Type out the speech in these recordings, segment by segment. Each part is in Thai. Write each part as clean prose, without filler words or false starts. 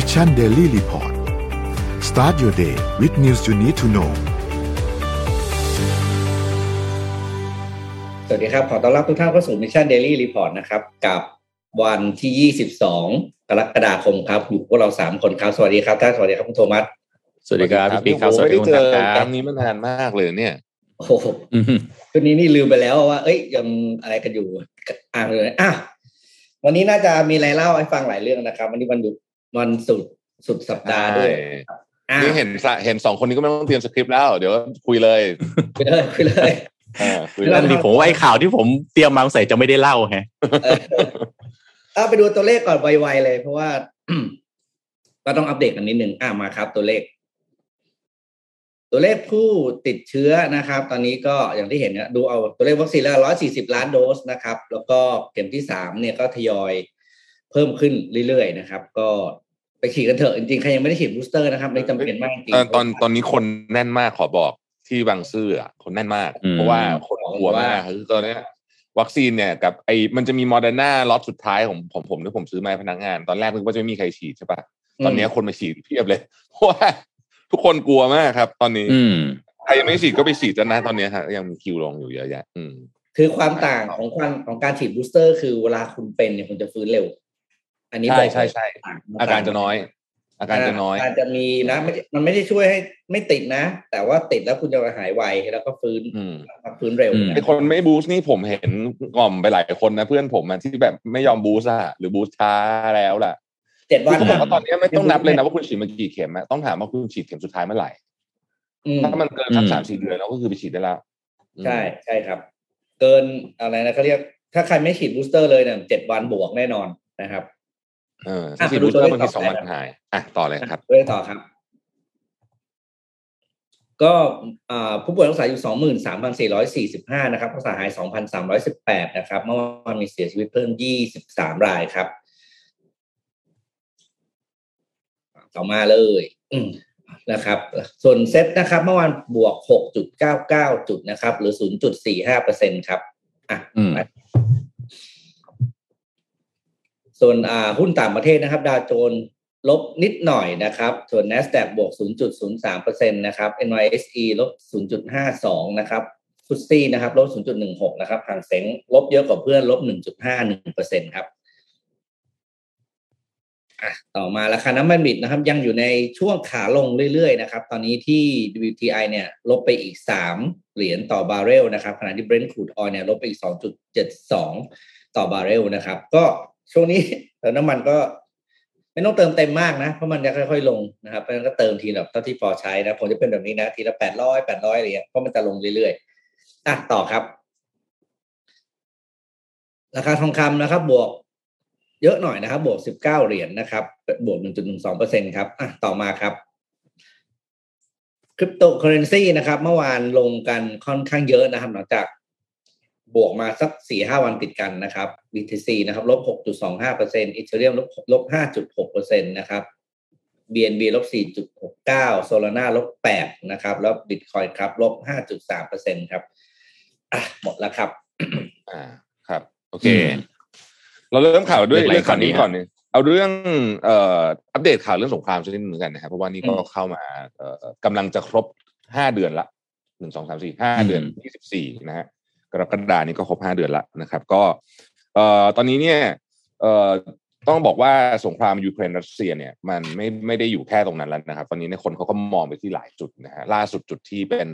Mission Daily Report Start your day with news you need to know สวัสดีครับขอต้อนรับทุกท่านเข้าสู่ Mission Daily Report นะครับกับวันที่22กรกฎาคมครับอยู่พวกเรา3คนครับสวัสดีครับท่านสวัสดีครับคุณโทมัสสวัสดีครับพี่ปิ๊กครับสวัสดีครับครั้งนี้มานานมากเลยเนี่ยโอ้โหตัวนี้นี่ลืมไปแล้วว่าเอ้ยยังอะไรกันอยู่อ่านเลยอ่ะวันนี้น่าจะมีอะไรเล่าให้ฟังหลายเรื่องนะครับวันนี้วันหยุดวันสุดสัปดาห์ด้วยนี่เห็น2คนนี้ก็ไม่ต้องเตรียมสคริปต์แล้วเดี๋ยวคุยเลยแล้วนี่ผมว่าไอ้ข่าวที่ผมเตรียมมาใส่จะไม่ได้เล่าฮะเอาไปดูตัวเลขก่อนไวๆเลยเพราะว่าก็ต้องอัปเดตกันนิดนึงมาครับตัวเลขผู้ติดเชื้อนะครับตอนนี้ก็อย่างที่เห็นนะดูเอาตัวเลขวัคซีนแล้ว140ล้านโดสนะครับแล้วก็เข็มที่3เนี่ยก็ทยอยเพิ่มขึ้นเรื่อยๆนะครับก็ไปฉีดกันเถอะจริงๆใครยังไม่ได้ฉีดบูสเตอร์นะครับไม่จำเป็นมากจริงตอนนี้คนแน่นมากขอบอกที่บางซื่อคนแน่นมากเพราะว่าคนกลัวมากคือตอนนี้วัคซีนเนี่ยกับไอ้มันจะมีโมเดอร์นาล็อตสุดท้ายของผมที่ผมซื้อมาให้พนักงานตอนแรกนึกว่าจะไม่มีใครฉีดใช่ปะตอนนี้คนมาฉีดเพียบเลยเพราะว่าทุกคนกลัวมากครับตอนนี้ใครยังไม่ฉีดก็ไปฉีดกันนะตอนนี้ฮะยังมีคิวรองอยู่เยอะแยะคือความต่างของการฉีดบูสเตอร์คือเวลาคุณเป็นเนี่ยคุณจะฟื้นเร็วอันนี้ใช่ใช่อาการจะน้อยอาการจะมีนะมันไม่ได้ช่วยให้ไม่ติดนะแต่ว่าติดแล้วคุณจะหายไวแล้วก็ฟื้นเร็วไอ้คนไม่บูสต์นี่ผมเห็นกล่อมไปหลายคนนะเพื่อนผมที่แบบไม่ยอมบูสต์หรือบูสต์ช้าแล้วล่ะ7วันนะตอนนี้ไม่ต้องนับเลยนะว่าคุณฉีดมากี่เข็มอ่ะต้องถามว่าคุณฉีดเข็มสุดท้ายเมื่อไหร่ถ้ามันเกินสัก 3-4 เดือนแล้วก็คือไปฉีดได้แล้วใช่ใช่ครับเกินอะไรนะเค้าเรียกถ้าใครไม่ฉีดบูสเตอร์เลยเนี่ย7วันบวกแน่นอนนะครับฉีดบูสเตอร์มันคือ2วันหายต่อเลยครับเรื่องต่อครับก็ผู้ป่วยรักษาอยู่ 23,445 นะครับรักษาหาย 2,318 นะครับเมื่อวานมีเสียชีวิตเพิ่ม23รายครับต่อมาเลยนะครับส่วนเซ็ตนะครับเมื่อวานบวก 6.99 จุดนะครับหรือ 0.45% ครับส่วนหุ้นต่างประเทศนะครับดาวโจนส์ลบนิดหน่อยนะครับส่วน Nasdaq บวก 0.03% นะครับ NYSE ลบ 0.52 นะครับฟุตซี่นะครับลบ 0.16 นะครับหางเส็งลบเยอะกว่าเพื่อนลบ 1.51% ครับต่อมาราคาน้ำมันดิบนะครับยังอยู่ในช่วงขาลงเรื่อยๆนะครับตอนนี้ที่ WTI เนี่ยลบไปอีก3เหรียญต่อบาร์เรลนะครับขณะที่ Brent Crude Oil เนี่ยลบไปอีก 2.72 ต่อบาร์เรลนะครับก็ช่วงนี้น้ำมันก็ไม่ต้องเติมเต็มมากนะเพราะมันจะค่อยๆลงนะครับเพราะฉะนั้นก็เติมทีแบบเท่าที่พอใช้นะผมจะเป็นแบบนี้นะทีละ800อะไรเงี้ยเพราะมันจะลงเรื่อยๆต่อครับราคาทองคำนะครับบวกเยอะหน่อยนะครับบวก19เหรียญนะครับบวก 1.12% ครับต่อมาครับคริปโตเคอเรนซีนะครับเมื่อวานลงกันค่อนข้างเยอะนะครับหลังจากบวกมาสัก 4-5 วันติดกันนะครับ BTC นะครับลบ 6.25% Ethereum ลบ 5.6% นะครับ BNB ลบ 4.69 Solana ลบ 8 นะครับแล้ว Bitcoin ครับลบ 5.3% ครับหมดแล้วครับครับโอเคเราเริ่มข่าวด้วยเรื่องข่าวนี้ก่อนเลยเอาเรื่องอัปเดตข่าวเรื่องสงครามชนิดนึงกันนะครับเพราะว่านี่ก็เข้ามากำลังจะครบ5เดือนละ1 2 3 4 5เดือน24นะฮะกรกฎาคมนี้ก็ครบ5เดือนละนะครับก็ตอนนี้เนี่ยต้องบอกว่าสงครามยูเครนรัสเซียเนี่ยมันไม่ได้อยู่แค่ตรงนั้นแล้วนะครับตอนนี้เนี่ยคนเขาก็มองไปที่หลายจุดนะฮะล่าสุดจุดที่เป็น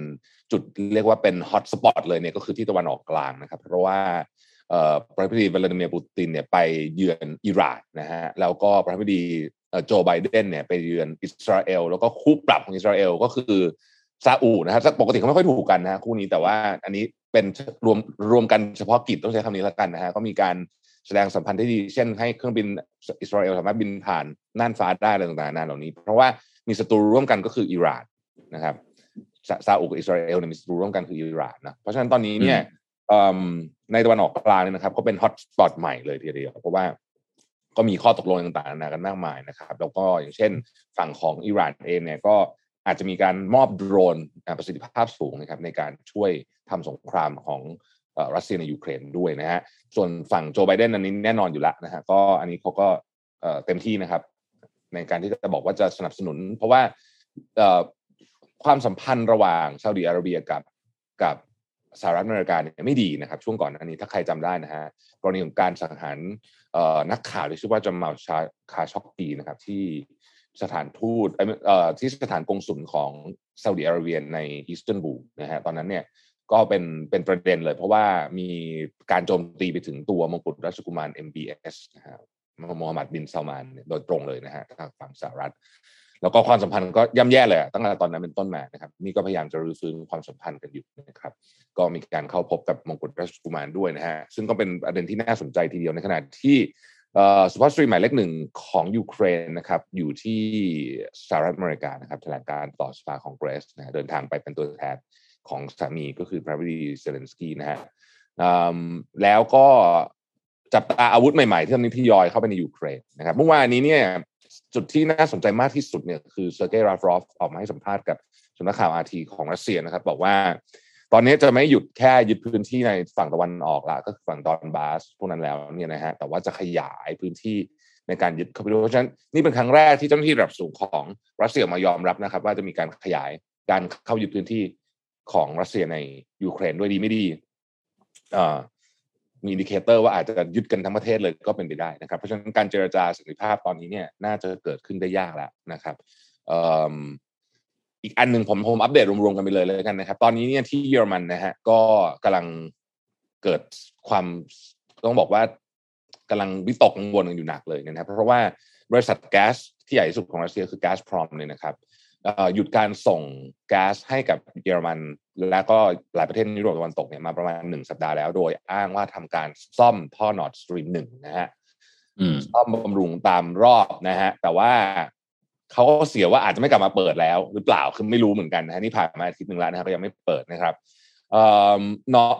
จุดเรียกว่าเป็นฮอตสปอตเลยเนี่ยก็คือที่ตะวันออกกลางนะครับเพราะว่าประธานาธิบดีวลาดิเมียร์ปูตินเนี่ยไปเยือนอิหร่านนะฮะแล้วก็ประธานาธิบดีโจไบเดนเนี่ยไปเยือนอิสราเอลแล้วก็คู่ปรับของอิสราเอลก็คือซาอุนะครับปกติเขาไม่ค่อยถูกกันนะคู่นี้แต่ว่าอันนี้เป็นรวมกันเฉพาะกิจต้องใช้คำนี้ละกันนะฮะก็มีการแสดงสัมพันธ์ที่ดีเช่นให้เครื่องบินอิสราเอลสามารถบินผ่านน่านฟ้าได้อะไรต่างๆนานาเหล่านี้เพราะว่ามีศัตรูร่วมกันก็คืออิหร่านนะครับซาอุกับอิสราเอลเนี่ยมีศัตรูร่วมกันคืออิหร่านนะเพราะฉะนั้นตอนนี้เนี่ยในตะวันออกกลางเนี่ยนะครับก็เป็นฮอตสปอตใหม่เลยทีเดียวเพราะว่าก็มีข้อตกลงต่างๆนานากันมากมายนะครับแล้วก็อย่างเช่นฝั่งของอิหร่านเองเนี่ยก็อาจจะมีการมอบโดรนประสิทธิภาพสูงนะครับในการช่วยทำสงครามของรัสเซียในยูเครนด้วยนะฮะส่วนฝั่งโจไบเดนอันนี้แน่นอนอยู่แล้วนะฮะก็อันนี้เขาก็เต็มที่นะครับ ในการที่จะบอกว่าจะสนับสนุนเพราะว่าความสัมพันธ์ระหว่างซาอุดิอาระเบียกับสหรัฐอเมริกาเนี่ยไม่ดีนะครับช่วงก่อนอันนี้ถ้าใครจำได้นะฮะกรณีของการสังหารนักข่าวที่ชื่อว่าจามาล คาช็อกกีนะครับที่สถานทูตที่สถานกงสุลของซาอุดิอาระเบียในอิสตันบูลนะฮะตอนนั้นเนี่ยก็เป็นประเด็นเลยเพราะว่ามีการโจมตีไปถึงตัวมงกุฎราชกุมาร MBS นะฮะมูฮัมหมัดบินซาลมานโดยตรงเลยนะฮะทางฝั่งสหรัฐแล้วก็ความสัมพันธ์ก็ย่ำแย่เลยตั้งแต่ตอนนั้นเป็นต้นมานะครับนี่ก็พยายามจะรื้อฟื้นความสัมพันธ์กันอยู่นะครับก็มีการเข้าพบกับมงกุฎราชกุมารด้วยนะฮะซึ่งก็เป็นประเด็นที่น่าสนใจทีเดียวในขณะที่สุภาพสตรีหมายเลขหนึ่งของยูเครนนะครับอยู่ที่สหรัฐอเมริกานะครับแถลงการต่อสภาคองเกรสนะเดินทางไปเป็นตัวแทนของสามีก็คือประธานาธิบดีเซเลนสกีนะฮะแล้วก็จับตาอาวุธใหม่ๆที่มันทยอยเข้าไปในยูเครนนะครับเมื่อวานนี้เนี่ยจุดที่น่าสนใจมากที่สุดเนี่ยคือเซอร์เกย์ราฟรอฟออกมาให้สัมภาษณ์กับสำนักข่าว RT ของรัสเซียนะครับบอกว่าตอนนี้จะไม่หยุดแค่ยึดพื้นที่ในฝั่งตะวันออกละก็คือฝั่งดอนบาสพวกนั้นแล้วเนี่ยนะฮะแต่ว่าจะขยายพื้นที่ในการยึดเข้าไปด้วยเพราะฉะนั้นนี่เป็นครั้งแรกที่เจ้าหน้าที่ระดับสูงของรัสเซียมายอมรับนะครับว่าจะมีการขยายการเข้ายึดพื้นที่ของรัสเซียในยูเครนด้วยดีไม่ดีมีอินดิเคเตอร์ว่าอาจจะยึดกันทั้งประเทศเลยก็เป็นไปได้นะครับเพราะฉะนั้นการเจรจาสันติภาพตอนนี้เนี่ยน่าจะเกิดขึ้นได้ยากแล้วนะครับอีกอันหนึ่งผมอัปเดตรวมๆกันไปเลยแล้วกันนะครับตอนนี้เนี่ยที่เยอรมันนะฮะก็กำลังเกิดความต้องบอกว่ากำลังวิตกกังวลกันอยู่หนักเลยนะครับเพราะว่าบริษัทแก๊สที่ใหญ่ที่สุดของรัสเซียคือ Gazprom เนี่ยนะครับหยุดการส่งแก๊สให้กับเยอรมันและก็หลายประเทศในยุโรปตะวันตกเนี่ยมาประมาณ1สัปดาห์แล้วโดยอ้างว่าทำการซ่อมท่อ Nord Stream 1 นะฮะซ่อมบำรุงตามรอบนะฮะแต่ว่าเขาเสียว่าอาจจะไม่กลับมาเปิดแล้วหรือเปล่าคือไม่รู้เหมือนกันนะฮะนี่ผ่านมาอาทิตย์นึงแล้วนะครับก็ยังไม่เปิดนะครับ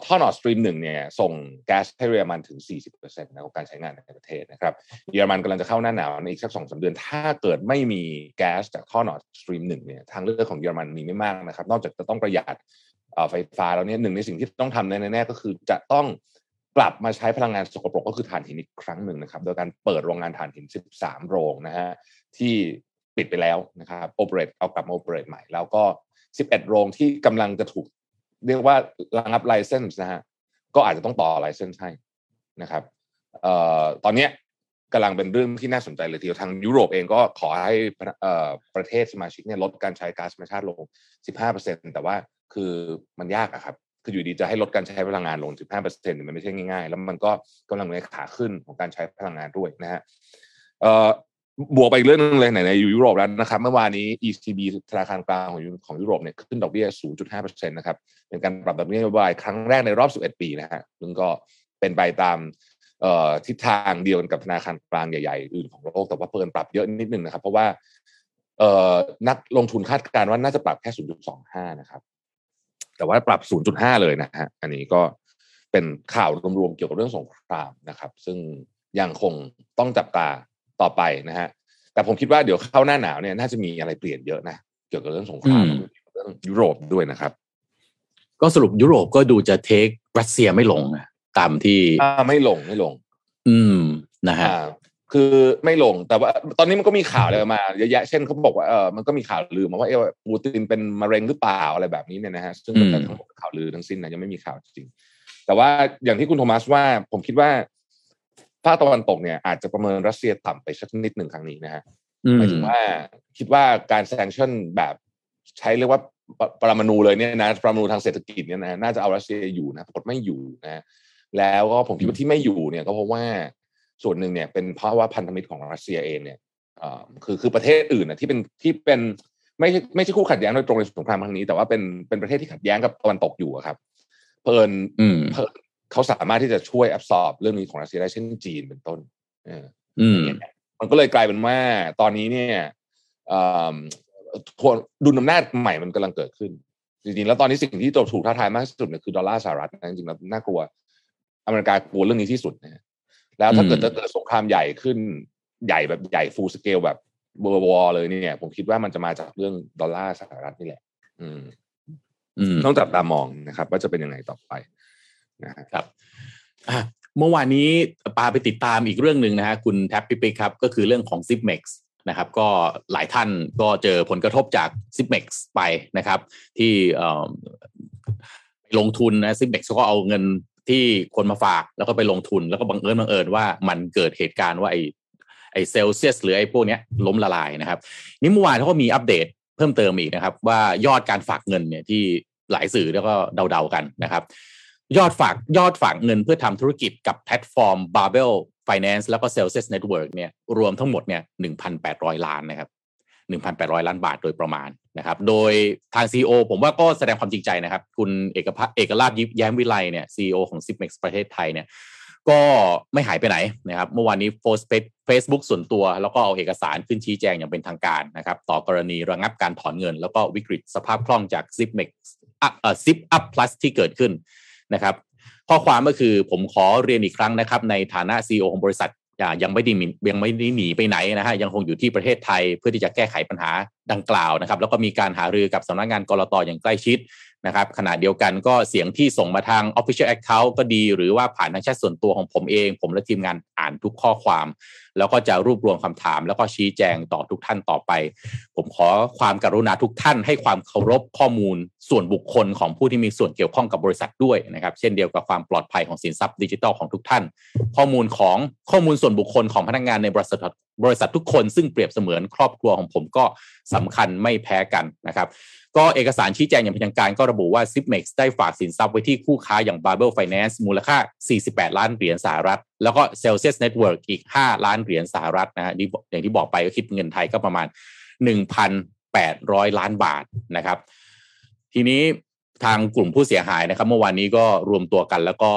ท่อ Nord Stream 1 เนี่ยส่งแก๊สให้เยอรมันถึง 40% ของการใช้งานในประเทศนะครับเยอรมันกำลังจะเข้าหน้าหนาวในอีกสัก 2-3 เดือนถ้าเกิดไม่มีแก๊สจากท่อ Nord Stream 1 เนี่ยทางเลือกของเยอรมันมีไม่มากนะครับนอกจากจะต้องประหยัดไฟฟ้าแล้วเนี่ยหนึ่งในสิ่งที่ต้องทำแน่ๆก็คือจะต้องกลับมาใช้พลังงานสกปรกก็คือถ่านหินอีกครั้งหนึ่งนะครับโดยการเปิดโรงงานถ่านหิน 13 โรงนะฮะที่ปิดไปแล้วนะครับโอเปเรตเอากลับมาโอเปเรตใหม่แล้วก็ 11 โรงที่กำลังจะถูกเรียกว่าระงับไลเซนส์นะฮะก็อาจจะต้องต่อไลเซนส์ให้นะครับตอนนี้กำลังเป็นเรื่องที่น่าสนใจเลยทีเดียวทางยุโรปเองก็ขอให้ประเทศสมาชิกเนี่ยลดการใช้ก๊าซธรรมชาติลง 15% แต่ว่าคือมันยากอะครับคืออยู่ดีจะให้ลดการใช้พลังงานลง 15% มันไม่ใช่ง่ายๆแล้วมันก็กำลังในขาขึ้นของการใช้พลังงานด้วยนะฮะบวกไปอีกเรื่องนึงเลยในยุโรปแล้วนะครับเมื่อวานนี้ ECB ธนาคารกลางของยุโรปเนี่ยขึ้นดอกเบี้ย 0.5% นะครับเป็นการปรับดอกเบี้ยนโยบายครั้งแรกในรอบ11ปีนะฮะซึ่งก็เป็นไปตามทิศทางเดียวกันกับธนาคารกลางใหญ่ๆอื่นของโลกแต่ว่าเพิ่มปรับเยอะนิดนึงนะครับเพราะว่านักลงทุนคาดการณ์ว่าน่าจะปรับแค่ 0.25 นะครับแต่ว่าปรับ 0.5 เลยนะฮะอันนี้ก็เป็นข่าวรวมๆเกี่ยวกับเรื่องสงครามนะครับซึ่งยังคงต้องจับตาต่อไปนะฮะแต่ผมคิดว่าเดี๋ยวเข้าหน้าหนาวเนี่ยน่าจะมีอะไรเปลี่ยนเยอะนะเกี่ยวกับเรื่องสงครามเรื่องยุโรปด้วยนะครับก็สรุปยุโรปก็ดูจะเทครัสเซียไม่ลงตามที่ไม่ลงนะฮะคือไม่ลงแต่ว่าตอนนี้มันก็มีข่าวอะไรมาเยอะแยะเช่นเขาบอกว่ามันก็มีข่าวลือมาว่าปูตินเป็นมะเร็งหรือเปล่าอะไรแบบนี้เนี่ยนะฮะซึ่งแต่ทั้งหมดข่าวลือทั้งสิ้นนะยังไม่มีข่าวจริงแต่ว่าอย่างที่คุณโทมัสว่าผมคิดว่าภาคตะวันตกเนี่ยอาจจะประเมินรัสเซียต่ำไปสักนิดหนึ่งครั้งนี้นะฮะหมายถึงว่าคิดว่าการแซงชั่นแบบใช้เรียกว่าปรมาณูเลยเนี่ยนะปรมาณูทางเศรษฐกิจเนี่ยนะน่าจะเอารัสเซียอยู่นะปรากฏไม่อยู่นะแล้วก็ผมคิดว่าที่ไม่อยู่เนี่ยก็เพราะว่าส่วนหนึ่งเนี่ยเป็นเพราะว่าพันธมิตรของรัสเซียเองเนี่ยคือประเทศอื่นนะที่เป็นไม่ใช่คู่ขัดแย้งโดยตรงในสงครามครั้งนี้แต่ว่าเป็นประเทศที่ขัดแย้งกับตะวันตกอยู่ครับเพิ่นเขาสามารถที่จะช่วยแอบซอร์บเรื่องนี้ของรัสเซียได้เช่นจีนเป็นต้นมันก็เลยกลายเป็นว่าตอนนี้เนี่ยดุลอำนาจใหม่มันกำลังเกิดขึ้นจริงๆแล้วตอนนี้สิ่งที่ถูกท้าทายมากที่สุดเนี่ยคือดอลลาร์สหรัฐจริงๆแล้วน่ากลัวอเมริกากลัวเรื่องนี้ที่สุดนะแล้วถ้าเกิดจะเกิดสงครามใหญ่ขึ้นใหญ่แบบใหญ่ฟูลสเกลแบบเบอร์วอร์เลยเนี่ยผมคิดว่ามันจะมาจากเรื่องดอลลาร์สหรัฐนี่แหละต้องจับตามองนะครับว่าจะเป็นยังไงต่อไปนะครับเมื่อวานนี้ปาไปติดตามอีกเรื่องนึงนะฮะคุณแท็บพิพิกครับก็คือเรื่องของ Zipmex นะครับก็หลายท่านก็เจอผลกระทบจาก Zipmex ไปนะครับที่ลงทุนนะ Zipmex ก็เอาเงินที่คนมาฝากแล้วก็ไปลงทุนแล้วก็บังเอิญว่ามันเกิดเหตุการณ์ว่าไอ้ Celsius หรือไอ้พวกเนี้ยล้มละลายนะครับนี่เมื่อวานเขาก็มีอัปเดตเพิ่มเติมอีกนะครับว่ายอดการฝากเงินเนี่ยที่หลายสื่อแล้วก็เดาๆกันนะครับยอดฝากเงินเพื่อทำธุรกิจกับแพลตฟอร์ม Babel Finance แล้วก็ Celsius Network เนี่ยรวมทั้งหมดเนี่ย 1,800 ล้านนะครับ 1,800 ล้านบาทโดยประมาณนะครับโดยทาง CEO ผมว่าก็แสดงความจริงใจนะครับคุณเอกลาภแย้มวิไลเนี่ย CEO ของ Zipmex ประเทศไทยเนี่ยก็ไม่หายไปไหนนะครับเมื่อวานนี้โพสต์ Facebook ส่วนตัวแล้วก็เอาเอกสารขึ้นชี้แจงอย่างเป็นทางการนะครับต่อกรณีระงับการถอนเงินแล้วก็วิกฤตสภาพคล่องจาก Zipmex Zip Up Plus ที่เกิดขึ้นนะครับข้อความก็คือผมขอเรียนอีกครั้งนะครับในฐานะ CEO ของบริษัทยังไม่ได้หนีไปไหนนะฮะยังคงอยู่ที่ประเทศไทยเพื่อที่จะแก้ไขปัญหาดังกล่าวนะครับแล้วก็มีการหารือกับสำนักงานกลต.อย่างใกล้ชิดนะครับขณะเดียวกันก็เสียงที่ส่งมาทาง Official Account ก็ดีหรือว่าผ่านทางแชทส่วนตัวของผมเองผมและทีมงานอ่านทุกข้อความแล้วก็จะรวบรวมคำถามแล้วก็ชี้แจงต่อทุกท่านต่อไปผมขอความกรุณาทุกท่านให้ความเคารพข้อมูลส่วนบุคคลของผู้ที่มีส่วนเกี่ยวข้องกับบริษัทด้วยนะครับเช่นเดียวกับความปลอดภัยของสินทรัพย์ดิจิทัลของทุกท่านข้อมูลส่วนบุคคลของพนักงานในบริษัททุกคนซึ่งเปรียบเสมือนครอบครัวของผมก็สำคัญไม่แพ้กันนะครับก็เอกสารชี้แจงอย่างเป็นทางการก็ระบุว่า Zipmex ได้ฝากสินทรัพย์ไว้ที่คู่ค้าอย่าง Babel Finance มูลค่า48ล้านเหรียญสหรัฐแล้วก็ Celsius Network อีก5ล้านเหรียญสหรัฐนะฮะอย่างที่บอกไปก็คิดเงินไทยก็ประมาณ 1,800 ล้านบาทนะครับทีนี้ทางกลุ่มผู้เสียหายนะครับเมื่อวานนี้ก็รวมตัวกันแล้วก็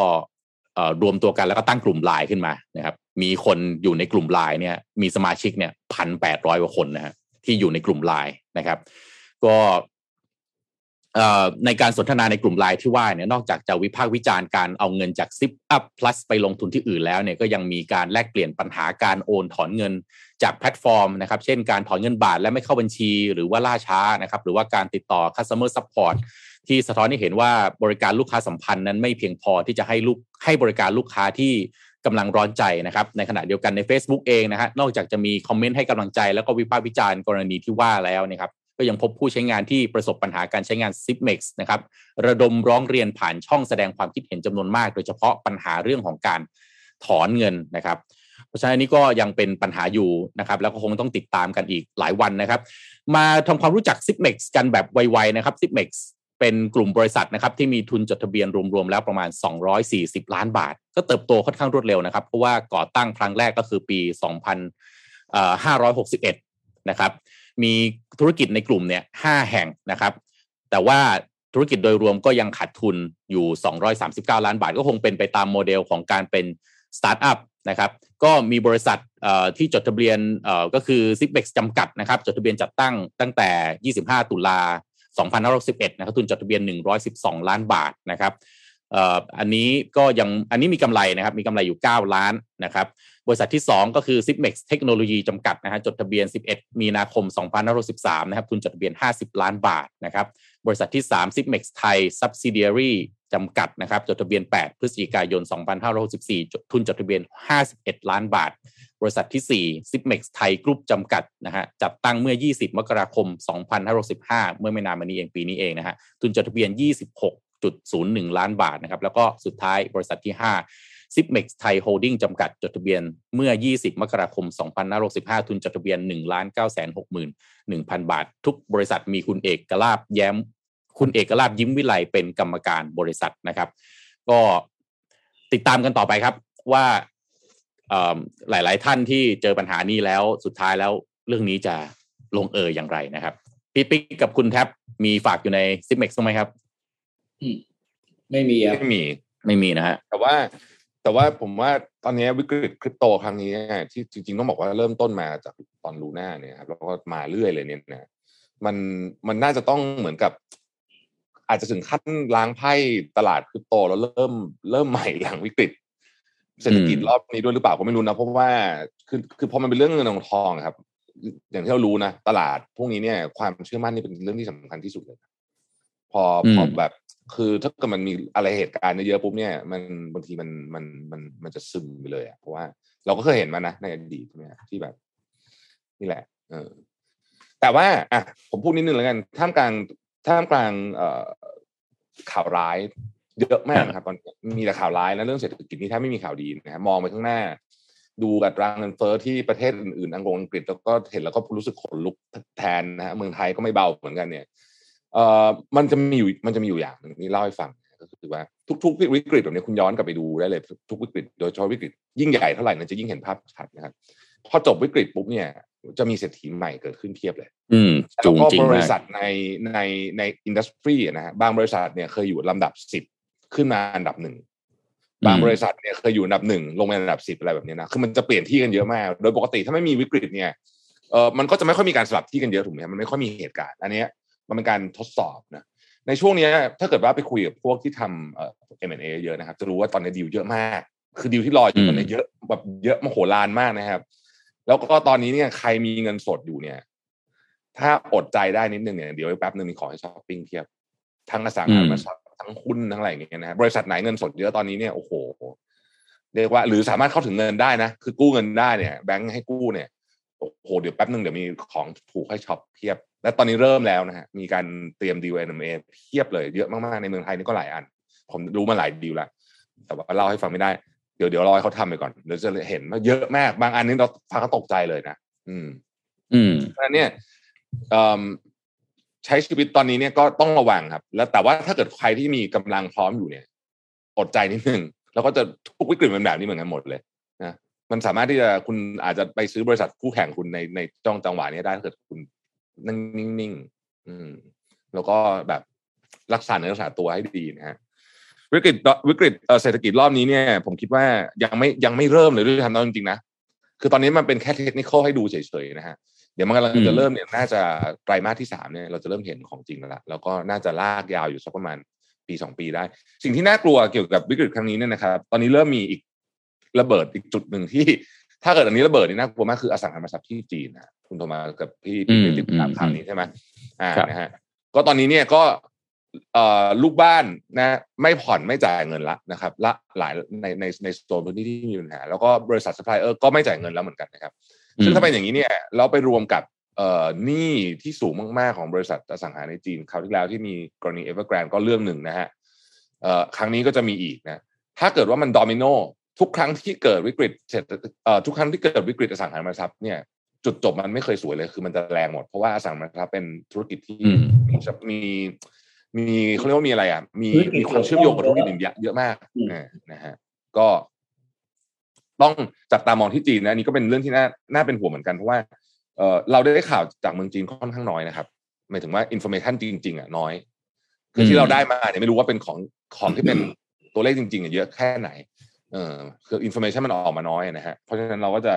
ตั้งกลุ่ม LINE ขึ้นมานะครับมีคนอยู่ในกลุ่ม LINE เนี่ยมีสมาชิกเนี่ย 1,800 กว่าคนนะฮะที่อยู่ในกลุ่ม LINE นะครับก็ในการสนทนาในกลุ่ม LINE ที่ว่าเนี่ยนอกจากจะวิพากษ์วิจารณ์การเอาเงินจาก Zip Up Plus ไปลงทุนที่อื่นแล้วเนี่ยก็ยังมีการแลกเปลี่ยนปัญหาการโอนถอนเงินจากแพลตฟอร์มนะครับเช่นการถอนเงินบาทและไม่เข้าบัญชีหรือว่าล่าช้านะครับหรือว่าการติดต่อ Customer Support ที่สะท้อนให้เห็นว่าบริการลูกค้าสัมพันธ์นั้นไม่เพียงพอที่จะให้บริการลูกค้าที่กำลังร้อนใจนะครับในขณะเดียวกันใน Facebook เองนะฮะนอกจากจะมีคอมเมนต์ให้กำลังใจแล้วก็วิพากษ์วิจารณ์กรณีที่ว่าแล้วนะครับก็ยังพบผู้ใช้งานที่ประสบปัญหาการใช้งาน Zipmex นะครับระดมร้องเรียนผ่านช่องแสดงความคิดเห็นจำนวนมากโดยเฉพาะปัญหาเรื่องของการถอนเงินนะครับเพราะฉะนั้นนี่ก็ยังเป็นปัญหาอยู่นะครับแล้วก็คงต้องติดตามกันอีกหลายวันนะครับมาทำความรู้จัก Zipmex กันแบบไวๆนะครับ Zipmex เป็นกลุ่มบริษัทนะครับที่มีทุนจดทะเบียนรวมๆแล้วประมาณ240ล้านบาทก็เติบโตค่อนข้างรวดเร็วนะครับเพราะว่าก่อตั้งครั้งแรกก็คือปี2561นะครับมีธุรกิจในกลุ่มเนี่ย5แห่งนะครับแต่ว่าธุรกิจโดยรวมก็ยังขาดทุนอยู่239ล้านบาทก็คงเป็นไปตามโมเดลของการเป็นสตาร์ทอัพนะครับก็มีบริษัทที่จดทะเบียนก็คือ Zipmex จำกัดนะครับจดทะเบียนจัดตั้งแต่25ตุลา2561นะครับทุนจดทะเบียน112ล้านบาทนะครับอันนี้มีกำไรนะครับมีกำไรอยู่9ล้านนะครับบริษัทที่2ก็คือ Zipmex เทคโนโลยีจำกัดนะฮะจดทะเบียน11มีนาคม2563นะครับทุนจดทะเบียน50ล้านบาทนะครับบริษัทที่3 Zipmex ไทย Subsidiary จำกัดนะครับจดทะเบียน8พฤศจิกายน2564ทุนจดทะเบียน51ล้านบาทบริษัทที่4 Zipmex ไทยกรุ๊ปจำกัดนะฮะจัดตั้งเมื่อ20มกราคม2565เมื่อไม่นานมานี้เองปีนี้เองนะฮะทุนจดทะเบียน26.01 ล้านบาทนะครับแล้วก็สุดท้ายบริษัทที่5 Zipmex ไทยโฮลดิ้งจำกัดจดทะเบียนเมื่อ20มกราคม2565ทุนจดทะเบียน 1,961,000 บาททุกบริษัทมีคุณเอกลาภยิ้มวิไลเป็นกรรมการบริษัทนะครับก็ติดตามกันต่อไปครับว่าหลายๆท่านที่เจอปัญหานี้แล้วสุดท้ายแล้วเรื่องนี้จะลงเอยอย่างไรนะครับพี่ปิ๊กกับคุณแท็บมีฝากอยู่ใน Zipmex ใช่ไหมครับไม่มีนะฮะแต่ว่าผมว่าตอนนี้วิกฤตคริปโตครั้งนี้ที่จริงๆต้องบอกว่าเริ่มต้นมาจากตอน Luna เนี่ยครับแล้วก็มาเรื่อยเลยเนี่ยนะมันน่าจะต้องเหมือนกับอาจจะถึงขั้นล้างไพ่ตลาดคริปโตแล้วเริ่มใหม่หลังวิกฤตเศรษฐกิจรอบนี้ด้วยหรือเปล่าก็ไม่รู้นะเพราะว่าคือพอมันเป็นเรื่องเงินทองครับอย่างที่เรารู้นะตลาดพวกนี้เนี่ยความเชื่อมั่นนี่เป็นเรื่องที่สำคัญที่สุดเลยพอแบบคือถ้าเกิดมันมีอะไรเหตุการณ์เยอะๆปุ๊บเนี่ยมันบางทีมันจะซึมไปเลยอ่ะเพราะว่าเราก็เคยเห็นมานะในอดีตเนี่ยที่แบบนี่แหละ แต่ว่าอ่ะผมพูดนิดนึงแล้วกันท่ามกลางข่าวร้ายเยอะมากครับตอนมีแต่ข่าวร้ายนะเรื่องเศรษฐกิจนี่แทบไม่มีข่าวดีนะครับมองไปข้างหน้าดูอัตราเงินเฟ้อที่ประเทศอื่นๆอังกฤษแล้วก็เห็นแล้วก็รู้สึกขนลุกแทนนะฮะเมืองไทยก็ไม่เบาเหมือนกันเนี่ยมันจะมีอยู่อย่างนึงนี่เล่าให้ฟังก็คือว่าทุกวิกฤตแบบนี้คุณย้อนกลับไปดูได้เลยทุกวิกฤตโดยเฉพาะวิกฤตยิ่งใหญ่เท่าไหร่นั้นจะยิ่งเห็นภาพชัดนะครับพอจบวิกฤตปุ๊บเนี่ยจะมีเศรษฐีใหม่เกิดขึ้นเทียบเลยแล้วก็บริษัทในอินดัสทรีนะฮะบางบริษัทเนี่ยเคยอยู่ลำดับ10ขึ้นมาอันดับ1บางบริษัทเนี่ยเคยอยู่อันดับ1ลงมาอันดับ10อะไรแบบนี้นะคือมันจะเปลี่ยนที่กันเยอะมากโดยปกติถ้าไม่มีวิกฤตเนี่ยมันก็จะไม่ค่อยมีการสลับที่กันเยอะถูกไหมมันไม่ค่อยมีเหตุการณ์อันนี้มันเป็นการทดสอบนะในช่วงนี้ถ้าเกิดว่าไปคุยกับพวกที่ทำM&A เยอะนะครับจะรู้ว่าตอนนี้ดีลเยอะมากคือดีลที่รออยู่ตอนนี้เยอะแบบเยอะมโหฬารมากนะครับแล้วก็ตอนนี้เนี่ยใครมีเงินสดอยู่เนี่ยถ้าอดใจได้นิดนึงเนี่ยเดี๋ยวแป๊บนึงมีของให้ช้อปปิ้งเทียบทั้งอสังหาริมทรัพย์ทั้งหุ้นทั้งอะไรอย่างเงี้ยนะบริษัทไหนเงินสดเยอะตอนนี้เนี่ยโอ้โหเรียกว่าหรือสามารถเข้าถึงเงินได้นะคือกู้เงินได้เนี่ยแบงค์ให้กู้เนี่ยโอ้โหเดี๋ยวแป๊บนึงเดี๋ยวมีของถูกให้ช้อปเทียบและตอนนี้เริ่มแล้วนะฮะมีการเตรียมดีล M&A เทียบเลยเยอะมากๆในเมืองไทยนี่ก็หลายอันผมดูมาหลายดีลละแต่ว่าเล่าให้ฟังไม่ได้เดี๋ยวรอให้เขาทำไปก่อนเดี๋ยวจะเห็นว่าเยอะมากบางอันนี้เราฟังก็ตกใจเลยนะเพราะฉะนั้นเนี่ยใช้ชีวิตตอนนี้เนี่ยก็ต้องระวังครับแล้วแต่ว่าถ้าเกิดใครที่มีกำลังพร้อมอยู่เนี่ยอดใจนิดนึงแล้วก็จะทุกวิกฤตมันแบบนี้เหมือนกันหมดเลยนะมันสามารถที่จะคุณอาจจะไปซื้อบริษัทคู่แข่งคุณในจังหวะนี้ได้ถ้าเกิดคุณนิ่งๆแล้วก็แบบรักษาเนื้อรักษาตัวให้ดีนะฮะวิกฤตเศรษฐกิจรอบนี้เนี่ยผมคิดว่ายังไม่เริ่มเลยด้วยทำตามจริงๆนะคือตอนนี้มันเป็นแค่เทคนิคให้ดูเฉยๆนะฮะเดี๋ยวมันกำลังจะเริ่มเนี่ยน่าจะไตรมาสที่3เนี่ยเราจะเริ่มเห็นของจริงแล้วแล้วก็น่าจะลากยาวอยู่สักประมาณปี2ปีได้สิ่งที่น่ากลัวเกี่ยวกับวิกฤตครั้งนี้เนี่ยนะครับตอนนี้เริ่มมีอีกระเบิดอีกจุดหนึ่งที่ถ้าเกิดอันนี้ระเบิดนี่น่ากลัวมากคืออสังหาริมทรัพย์ที่จีนนะคุณโทรมากับพี่ไปติดตามข่าวนี้ใช่ไหมนะฮะก็ตอนนี้เนี่ยก็ลูกบ้านนะไม่ผ่อนไม่จ่ายเงินละนะครับละหลายในโซนพื้นที่ที่มีปัญหาแล้วก็บริษัทซัพพลายเออร์ก็ไม่จ่ายเงินแล้วเหมือนกันนะครับซึ่งถ้าเป็นอย่างนี้เนี่ยเราไปรวมกับหนี้ที่สูงมากๆของบริษัทอสังหาในจีนคราวที่แล้วที่มีกรณี Evergrande ก็เรื่องหนึ่งนะฮะครั้งนี้ก็จะมีอีกนะถ้าเกิดว่ามันดอมิโนทุกครั้งที่เกิดวิกฤตอสังหาริมทรัพย์เนี่ยจุดจบมันไม่เคยสวยเลยคือมันจะแรงหมดเพราะว่าอสังหาริมทรัพย์เป็นธุรกิจที่มีเขาเรียกว่ามีอะไรอ่ะมีความเชื่อมโยงกับธุรกิจอื่นเยอะมากนะฮะก็ต้องจับตามองที่จีนนะนี่ก็เป็นเรื่องที่น่าเป็นห่วงเหมือนกันเพราะว่าเราได้ข่าวจากเมืองจีนค่อนข้างน้อยนะครับหมายถึงว่าอินโฟเมชันจริงๆอ่ะน้อยคือที่เราได้มาเนี่ยไม่รู้ว่าเป็นของที่เป็นตัวเลขจริงๆอ่ะเยอะแค่ไหนคืออินโฟเมชันมันออกมาน้อยนะฮะเพราะฉะนั้นเราก็จะ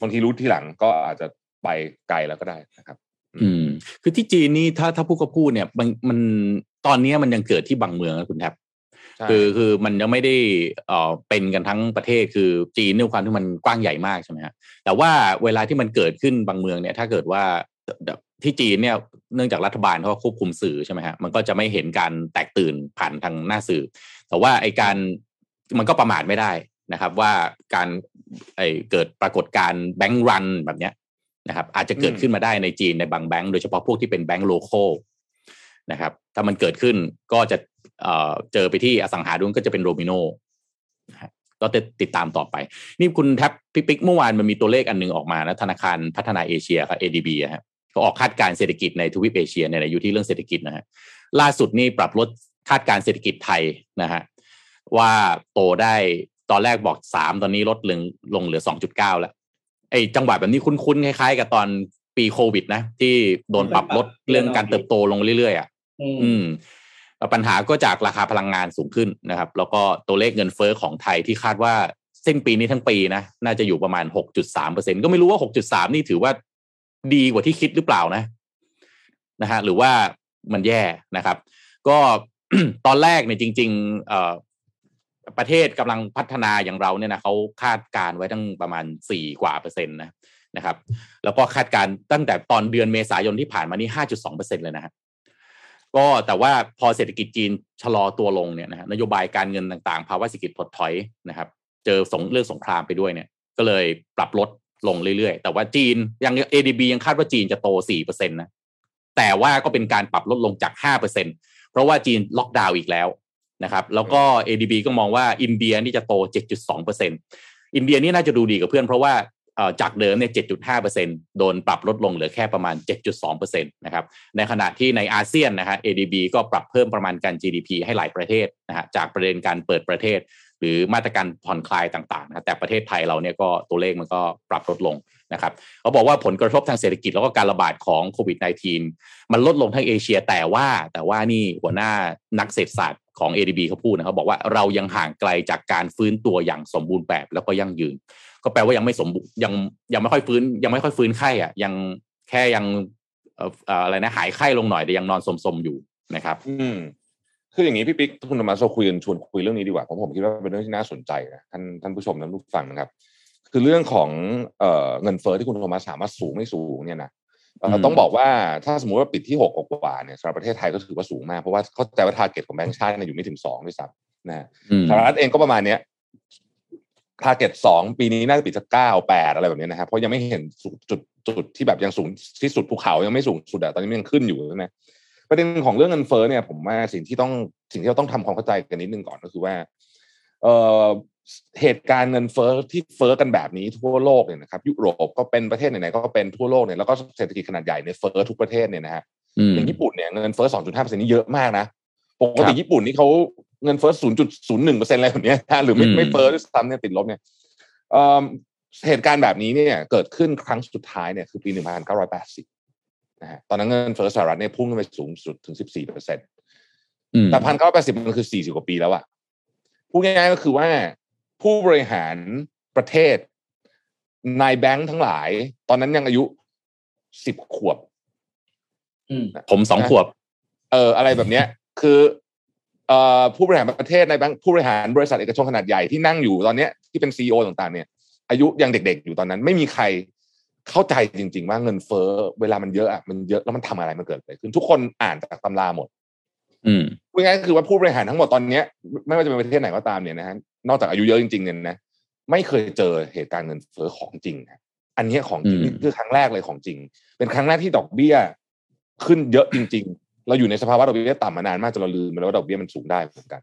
บางทีรู้ทีหลังก็อาจจะไปไกลแล้วก็ได้นะครับคือที่จีนนี่ถ้าพูดก็พูดเนี่ยมันตอนนี้มันยังเกิดที่บางเมืองนะคุณแทบคือมันยังไม่ได้เป็นกันทั้งประเทศคือจีนด้วยความที่มันกว้างใหญ่มากใช่ไหมฮะแต่ว่าเวลาที่มันเกิดขึ้นบางเมืองเนี่ยถ้าเกิดว่าที่จีนเนี่ยเนื่องจากรัฐบาลเขาควบคุมสื่อใช่ไหมฮะมันก็จะไม่เห็นการแตกตื่นผ่านทางหน้าสื่อแต่ว่าไอ้การมันก็ประมาทไม่ได้นะครับว่าการเกิดปรากฏการณ์แบงก์รันแบบเนี้ยนะครับอาจจะเกิดขึ้นมาได้ในจีนในบางแบงก์โดยเฉพาะพวกที่เป็นแบงก์โลคอลนะครับถ้ามันเกิดขึ้นก็จะเจอไปที่อสังหาริมทรัพย์ก็จะเป็นโดมิโนนะครับก็ติดตามต่อไปนี่คุณแท็บพี่ปิ๊กเมื่อวานมันมีตัวเลขอันนึงออกมานะธนาคารพัฒนาเอเชียครับ ADB ครับก็ออกคาดการเศรษฐกิจในทวีปเอเชียเนี่ยอยู่ที่เรื่องเศรษฐกิจนะฮะล่าสุดนี่ปรับลดคาดการเศรษฐกิจไทยนะฮะว่าโตได้ตอนแรกบอก3ตอนนี้ลดลงเหลือ 2.9 แล้วไอ้จังหวะแบบนี้คุ้นๆคล้ายๆกับตอนปีโควิดนะที่โดนปรับลดเรื่องการเติบโตลงเรื่อยๆอ่ะปัญหาก็จากราคาพลังงานสูงขึ้นนะครับแล้วก็ตัวเลขเงินเฟ้อของไทยที่คาดว่าสิ้นปีนี้ทั้งปีนะน่าจะอยู่ประมาณ 6.3% ก็ไม่รู้ว่า 6.3 นี่ถือว่าดีกว่าที่คิดหรือเปล่านะฮะหรือว่ามันแย่นะครับก็ ตอนแรกเนี่ยจริงๆประเทศกำลังพัฒนาอย่างเราเนี่ยนะเขาคาดการไว้ตั้งประมาณ4%นะครับแล้วก็คาดการตั้งแต่ตอนเดือนเมษายนที่ผ่านมานี่ 5.2% เลยนะฮะก็แต่ว่าพอเศรษฐกิจจีนชะลอตัวลงเนี่ยนะฮะนโยบายการเงินต่างๆภาวะเศรษฐกิจถดถอยนะครับเจอเรื่องสงครามไปด้วยเนี่ยก็เลยปรับลด ลงเรื่อยๆแต่ว่าจีนยัง ADB ยังคาดว่าจีนจะโต 4% นะแต่ว่าก็เป็นการปรับลดลงจาก 5% เพราะว่าจีนล็อกดาวน์อีกแล้วนะครับแล้วก็ ADB ก็มองว่าอินเดียนี่จะโต 7.2% อินเดียนี่น่าจะดูดีกับเพื่อนเพราะว่าจากเดิมเนี่ย 7.5% โดนปรับลดลงเหลือแค่ประมาณ 7.2% นะครับในขณะที่ในอาเซียนนะฮะ ADB ก็ปรับเพิ่มประมาณการ GDP ให้หลายประเทศนะฮะจากประเด็นการเปิดประเทศหรือมาตรการผ่อนคลายต่างๆนะแต่ประเทศไทยเราเนี่ยก็ตัวเลขมันก็ปรับลดลงนะครับเขาบอกว่าผลกระทบทางเศรษฐกิจแล้วก็การระบาดของโควิด -19 มันลดลงทั้งเอเชียแต่ว่านี่หัวหน้านักเศรษฐศาสตร์ของ ADB เขาพูดนะเขาบอกว่าเรายังห่างไกลจากการฟื้นตัวอย่างสมบูรณ์แบบแล้วก็ยั่งยืนก็แปลว่ายังไม่สมบูรณ์ยังไม่ค่อยฟื้นไข้อ่ะยังแค่ยังอะไรนะหายไข้ลงหน่อยแต่ยังนอนสมๆอยู่นะครับคืออย่างนี้พี่ปิ๊กคุณธรรมโซคุยกันชวนคุยเรื่องนี้ดีกว่าเพราะผมคิดว่าเป็นเรื่องที่น่าสนใจนะท่านผู้ชมท่านผู้ฟังนะครับคือเรื่องของเงินเฟ้อที่คุณธรรมสามารถสูงไม่สูงเนี่ยนะต้องบอกว่าถ้าสมมุติว่าปิดที่6กว่าเนี่ยสำหรับประเทศไทยก็ถือว่าสูงมากเพราะว่าเขาแต่ว่าทาร์เก็ตของแบงก์ชาติอยู่ไม่ถึง2ด้วยซ้ำนะสหรัฐเองก็ประมาณเนี้ยทาร์เก็ต2ปีนี้น่าจะปิดสัก9-8อะไรแบบนี้นะครับเพราะยังไม่เห็นจุดที่แบบยังสูงที่สุดภูเขายังไม่สูงสุดอะตอนนี้ยังขึ้นอยู่นะประเด็นของเรื่องเงินเฟ้อเนี่ยผมว่าสิ่งที่เราต้องทำความเข้าใจกันนิดนึงก่อนก็คือว่าเหตุการณ์เงินเฟ้อที่เฟ้อกันแบบนี้ทั่วโลกเนี่ยนะครับยุโรปก็เป็นประเทศไหนๆก็เป็นทั่วโลกเนี่ยแล้วก็เศรษฐกิจขนาดใหญ่เนี่ยเฟ้อทุกประเทศเนี่ยนะฮะอย่างญี่ปุ่นเนี่ยเงินเฟ้อ 2.5% นี่เยอะมากนะปกติญี่ปุ่นนี่เขาเงินเฟ้อ 0.01% อะไรแบบนี้หรือไม่เฟ้อด้วยซ้ำเนี่ยติดลบเนี่ยเหตุการณ์แบบนี้เนี่ยเกิดขึ้นครั้งสุดท้ายเนี่ยคือปี 1980นะตอนนั้นเงินเฟ้อสหรัฐเนี่ยพุ่งขึ้นไปสูงสุดถึง 14% แต่1980มันคือ40กว่าปีแล้วอะพูดง่ายๆก็คือว่าผู้บริหารประเทศนายแบงค์ทั้งหลายตอนนั้นยังอายุ10ขวบผม2ขวบอะไรแบบเนี้ยคือผู้บริหารประเทศนายแบงค์ผู้บริหารบริษัทเอกชนขนาดใหญ่ที่นั่งอยู่ตอนเนี้ยที่เป็น CEO ต่างๆเนี่ยอายุยังเด็กๆอยู่ตอนนั้นไม่มีใครเข้าใจจริงๆว่าเงินเฟ้อเวลามันเยอะอ่ะมันเยอะแล้วมันทำอะไรมันเกิดอะไรขึ้นทุกคนอ่านจากตำราหมดพูดง่ายๆคือว่าผู้บริหารทั้งหมดตอนนี้ไม่ว่าจะเป็นประเทศไหนก็ตามเนี่ยนะฮะนอกจากอายุเยอะจริงๆเนี่ยนะไม่เคยเจอเหตุการณ์เงินเฟ้อของจริงอันนี้ของจริงคือครั้งแรกเลยของจริงเป็นครั้งแรกที่ดอกเบี้ยขึ้นเยอะจริงๆเราอยู่ในสภาวะดอกเบี้ยต่ำมานานมากจนเราลืมไปแล้วว่าดอกเบี้ยมันสูงได้เหมือนกัน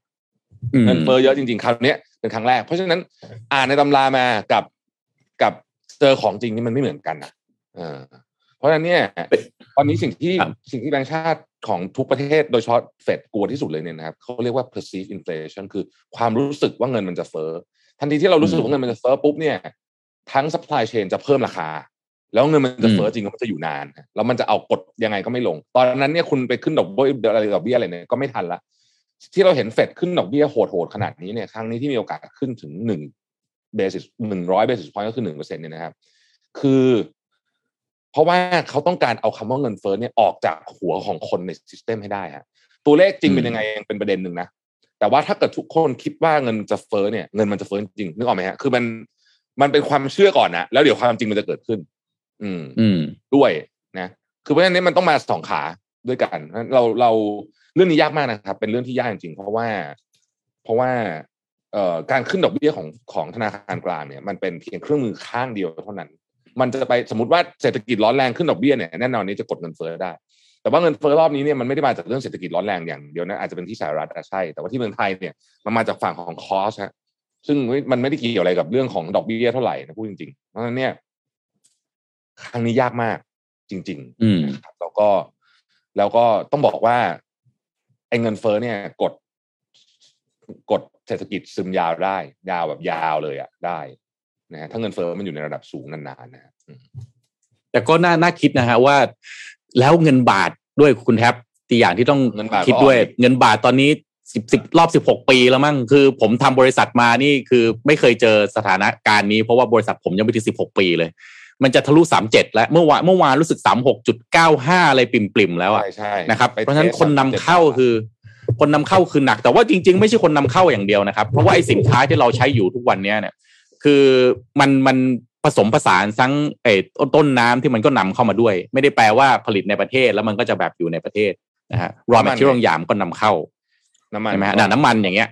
เงินเฟ้อเยอะจริงๆคราวนี้เป็นครั้งแรกเพราะฉะนั้นอ่านในตำรามากับเจอของจริงนี่มันไม่เหมือนกันนะเพราะฉะนั้นเนี่ยตอนนี้สิ่งที่แบงก์ชาติของทุกประเทศโดยเฉพาะเฟดกลัวที่สุดเลยเนี่ยนะครับเขาเรียกว่า perceived inflation คือความรู้สึกว่าเงินมันจะเฟ้อทันทีที่เรารู้สึกว่าเงินมันจะเฟ้อปุ๊บเนี่ยทั้ง supply chain จะเพิ่มราคาแล้วเงินมันจะเฟ้อจริงมันจะอยู่นานแล้วมันจะเอากดยังไงก็ไม่ลงตอนนั้นเนี่ยคุณไปขึ้นดอกเบี้ยอะไรเนี่ยก็ไม่ทันละที่เราเห็นเฟดขึ้นดอกเบี้ยโหดๆขนาดนี้เนี่ยครั้งนี้ที่มีโอกาสขึ้นถึง100 basis point ก็คือ 1% เนี่ยนะครับคือเพราะว่าเขาต้องการเอาคำว่าเงินเฟ้อเนี่ยออกจากหัวของคนใน system ให้ได้ฮะตัวเลขจริงเป็นยังไงยังเป็นประเด็นหนึ่งนะแต่ว่าถ้าเกิดทุกคนคิดว่าเงินจะเฟ้อเนี่ยเงินมันจะเฟ้อจริงนึกออกไหมฮะคือมันเป็นความเชื่อก่อนนะแล้วเดี๋ยวความจริงมันจะเกิดขึ้นด้วยนะคือเพราะฉะนั้นมันต้องมาสองขาด้วยกันเราเรื่องนี้ยากมากนะครับเป็นเรื่องที่ยากจริงๆเพราะว่าการขึ้นดอกเบี้ยของธนาคารกลางเนี่ยมันเป็นเพียงเครื่องมือข้างเดียวเท่านั้นมันจะไปสมมติว่าเศรษฐกิจร้อนแรงขึ้นดอกเบี้ยเนี่ยแน่นอนนี้จะกดเงินเฟ้อได้แต่ว่าเงินเฟ้อรอบนี้เนี่ยมันไม่ได้มาจากเรื่องเศรษฐกิจร้อนแรงอย่างเดียวนะอาจจะเป็นที่สหรัฐใช่แต่ว่าที่เมืองไทยเนี่ยมันมาจากฝั่งของคอสฮะซึ่งมันไม่ได้เกี่ยวอะไรกับเรื่องของดอกเบี้ยเท่าไหร่นะพูดจริงๆเพราะฉะนั้นเนี่ยครั้งนี้ยากมากจริงๆนะครับแล้วก็ต้องบอกว่าไอ้เงินเฟ้อเนี่ยกดเศรษฐกิจซึมยาวได้ยาวแบบยาวเลยอ่ะได้นะฮะถ้าเงินเฟ้อมันอยู่ในระดับสูงนานๆนะฮะแต่ก็น่าคิดนะฮะว่าแล้วเงินบาทด้วยคุณแทบตีอย่างที่ต้องคิดด้วยเงินบาทตอนนี้รอบ16ปีแล้วมั้งคือผมทำบริษัทมานี่คือไม่เคยเจอสถานการณ์นี้เพราะว่าบริษัทผมยังไม่ถึง16ปีเลยมันจะทะลุ37แล้วเมื่อวานรู้สึก 36.95 อะไรปริ่มๆแล้วอ่ะนะครับเพราะฉะนั้นคนนำเข้าคือหนักแต่ว่าจริงๆไม่ใช่คนนำเข้าอย่างเดียวนะครับเพราะว่าไอ้สินค้าที่เราใช้อยู่ทุกวันนี้เนี่ยคือมันผสมผสานทั้งต้นน้ำที่มันก็นำเข้ามาด้วยไม่ได้แปลว่าผลิตในประเทศแล้วมันก็จะแบบอยู่ในประเทศนะฮะ raw material อย่างก็นำเข้าน้ำมันใช่ไหมฮะน้ำมันอย่างเงี้ย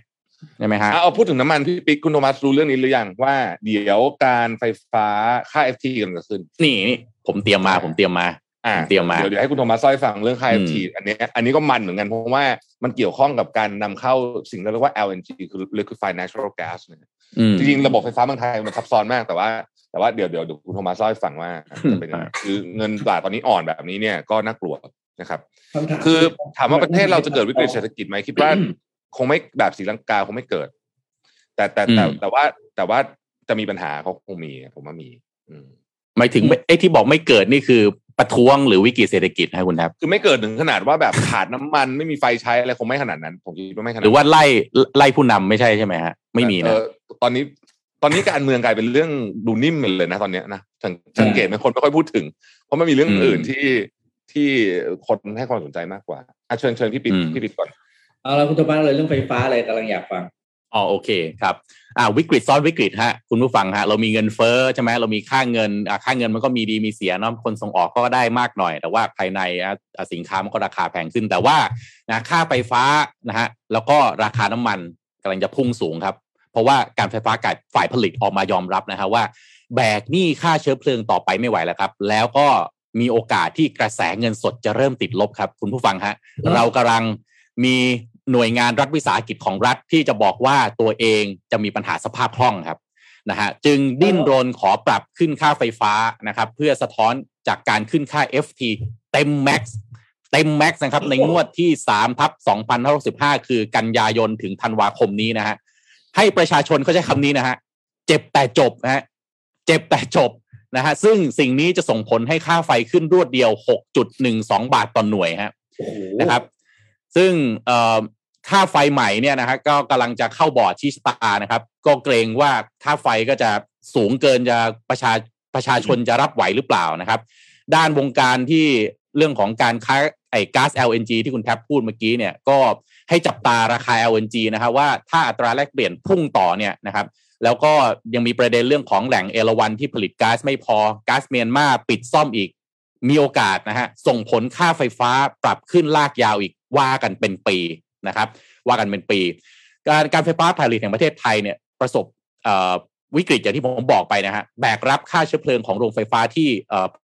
ใช่ไหมฮะเอาพูดถึงน้ำมันพี่ปิ๊กคุณโทมัสรู้เรื่องนี้หรือยังว่าเดี๋ยวการไฟฟ้าค่า FT กำลังจะขึ้นนี่ผมเตรียมมาเดี๋ยวให้คุณโทมัสซอยฟังเรื่องค่า FT อันนี้ก็มันเหมือนกันเพราะว่ามันเกี่ยวข้องกับการนำเข้าสิ่งที่เรียกว่า LNG คือ liquefied natural gas นะจริงๆระบบไฟฟ้าเมืองไทยมันซับซ้อนมากแต่ว่าเดี๋ยวคุณโทมัสซอยฟังว่าเป็นยังไงคือเงินบาทตอนนี้อ่อนแบบนี้เนี่ยก็น่ากลัวนะครับคือถามว่าประเทศเราจะเกิดวิกฤตเศรษฐกิจไหมคิดว่าคงไม่แบบศรีลังกาคงไม่เกิดแต่ว่าจะมีปัญหาเขาคงมีผมว่ามีหมายถึงไอ้ที่บอกไม่เกิดนี่คือประท้วงหรือวิกฤตเศรษฐกิจครับคุณครับคือไม่เกิดถึงขนาดว่าแบบขาดน้ำมันไม่มีไฟใช้อะไรคงไม่ขนาดนั้นผมคิดว่าไม่ขนาดหรือว่าไล่ผู้นำไม่ใช่ไหมฮะไม่มีนะตอนนี้การเมืองกลายเป็นเรื่องดูนิ่มเลยนะตอนนี้นะสังเกตไหมคนไม่ค่อยพูดถึงเพราะมันมีเรื่องอื่นที่คนให้ความสนใจมากกว่าเชิญพี่ปิ๊กก่อนเอาล่ะคุณโทมัสเลยเรื่องไฟฟ้าอะไรกำลังอยากฟังอ๋อโอเคครับวิกฤตซ้อนวิกฤตฮะคุณผู้ฟังฮะเรามีเงินเฟ้อใช่ไหมเรามีค่าเงินมันก็มีดีมีเสียเนาะคนส่งออกก็ได้มากหน่อยแต่ว่าภายในสินค้ามันก็ราคาแพงขึ้นแต่ว่านะค่าไฟฟ้านะฮะแล้วก็ราคาน้ำมันกำลังจะพุ่งสูงครับเพราะว่าการไฟฟ้าฝ่ายผลิตออกมายอมรับนะฮะว่าแบกหนี้ค่าเชื้อเพลิงต่อไปไม่ไหวแล้วครับแล้วก็มีโอกาสที่กระแสเงินสดจะเริ่มติดลบครับคุณผู้ฟังฮะเรากำลังมีหน่วยงานรัฐวิสาหกิจของรัฐที่จะบอกว่าตัวเองจะมีปัญหาสภาพคล่องครับนะฮะจึงดิ้นรนขอปรับขึ้นค่าไฟฟ้านะครับเพื่อสะท้อนจากการขึ้นค่า FT เต็ม max นะครับในงวดที่ 3/2565 คือกันยายนถึงธันวาคมนี้นะฮะให้ประชาชนเข้าใจคำนี้นะฮะเจ็บแต่จบนะฮะซึ่งสิ่งนี้จะส่งผลให้ค่าไฟขึ้นรวดเดียว 6.12 บาทต่อหน่วยฮะนะครับซึ่งค่าไฟใหม่เนี่ยนะฮะก็กำลังจะเข้าบอร์ดชี้ชะตานะครับก็เกรงว่าค่าไฟก็จะสูงเกินจะประชาชนจะรับไหวหรือเปล่านะครับด้านวงการที่เรื่องของการค้าก๊าซ LNG ที่คุณแทบพูดเมื่อกี้เนี่ยก็ให้จับตาราคา LNG นะครับว่าถ้าอัตราแลกเปลี่ยนพุ่งต่อเนี่ยนะครับแล้วก็ยังมีประเด็นเรื่องของแหล่งเอราวัณที่ผลิตก๊าซไม่พอก๊าซเมียนมาปิดซ่อมอีกมีโอกาสนะฮะส่งผลค่าไฟฟ้าปรับขึ้นลากยาวอีกว่ากันเป็นปีการไฟฟ้าผลิตแห่งประเทศไทยเนี่ยประสบวิกฤตอย่างที่ผมบอกไปนะฮะแบกรับค่าเชื้อเพลิงของโรงไฟฟ้าที่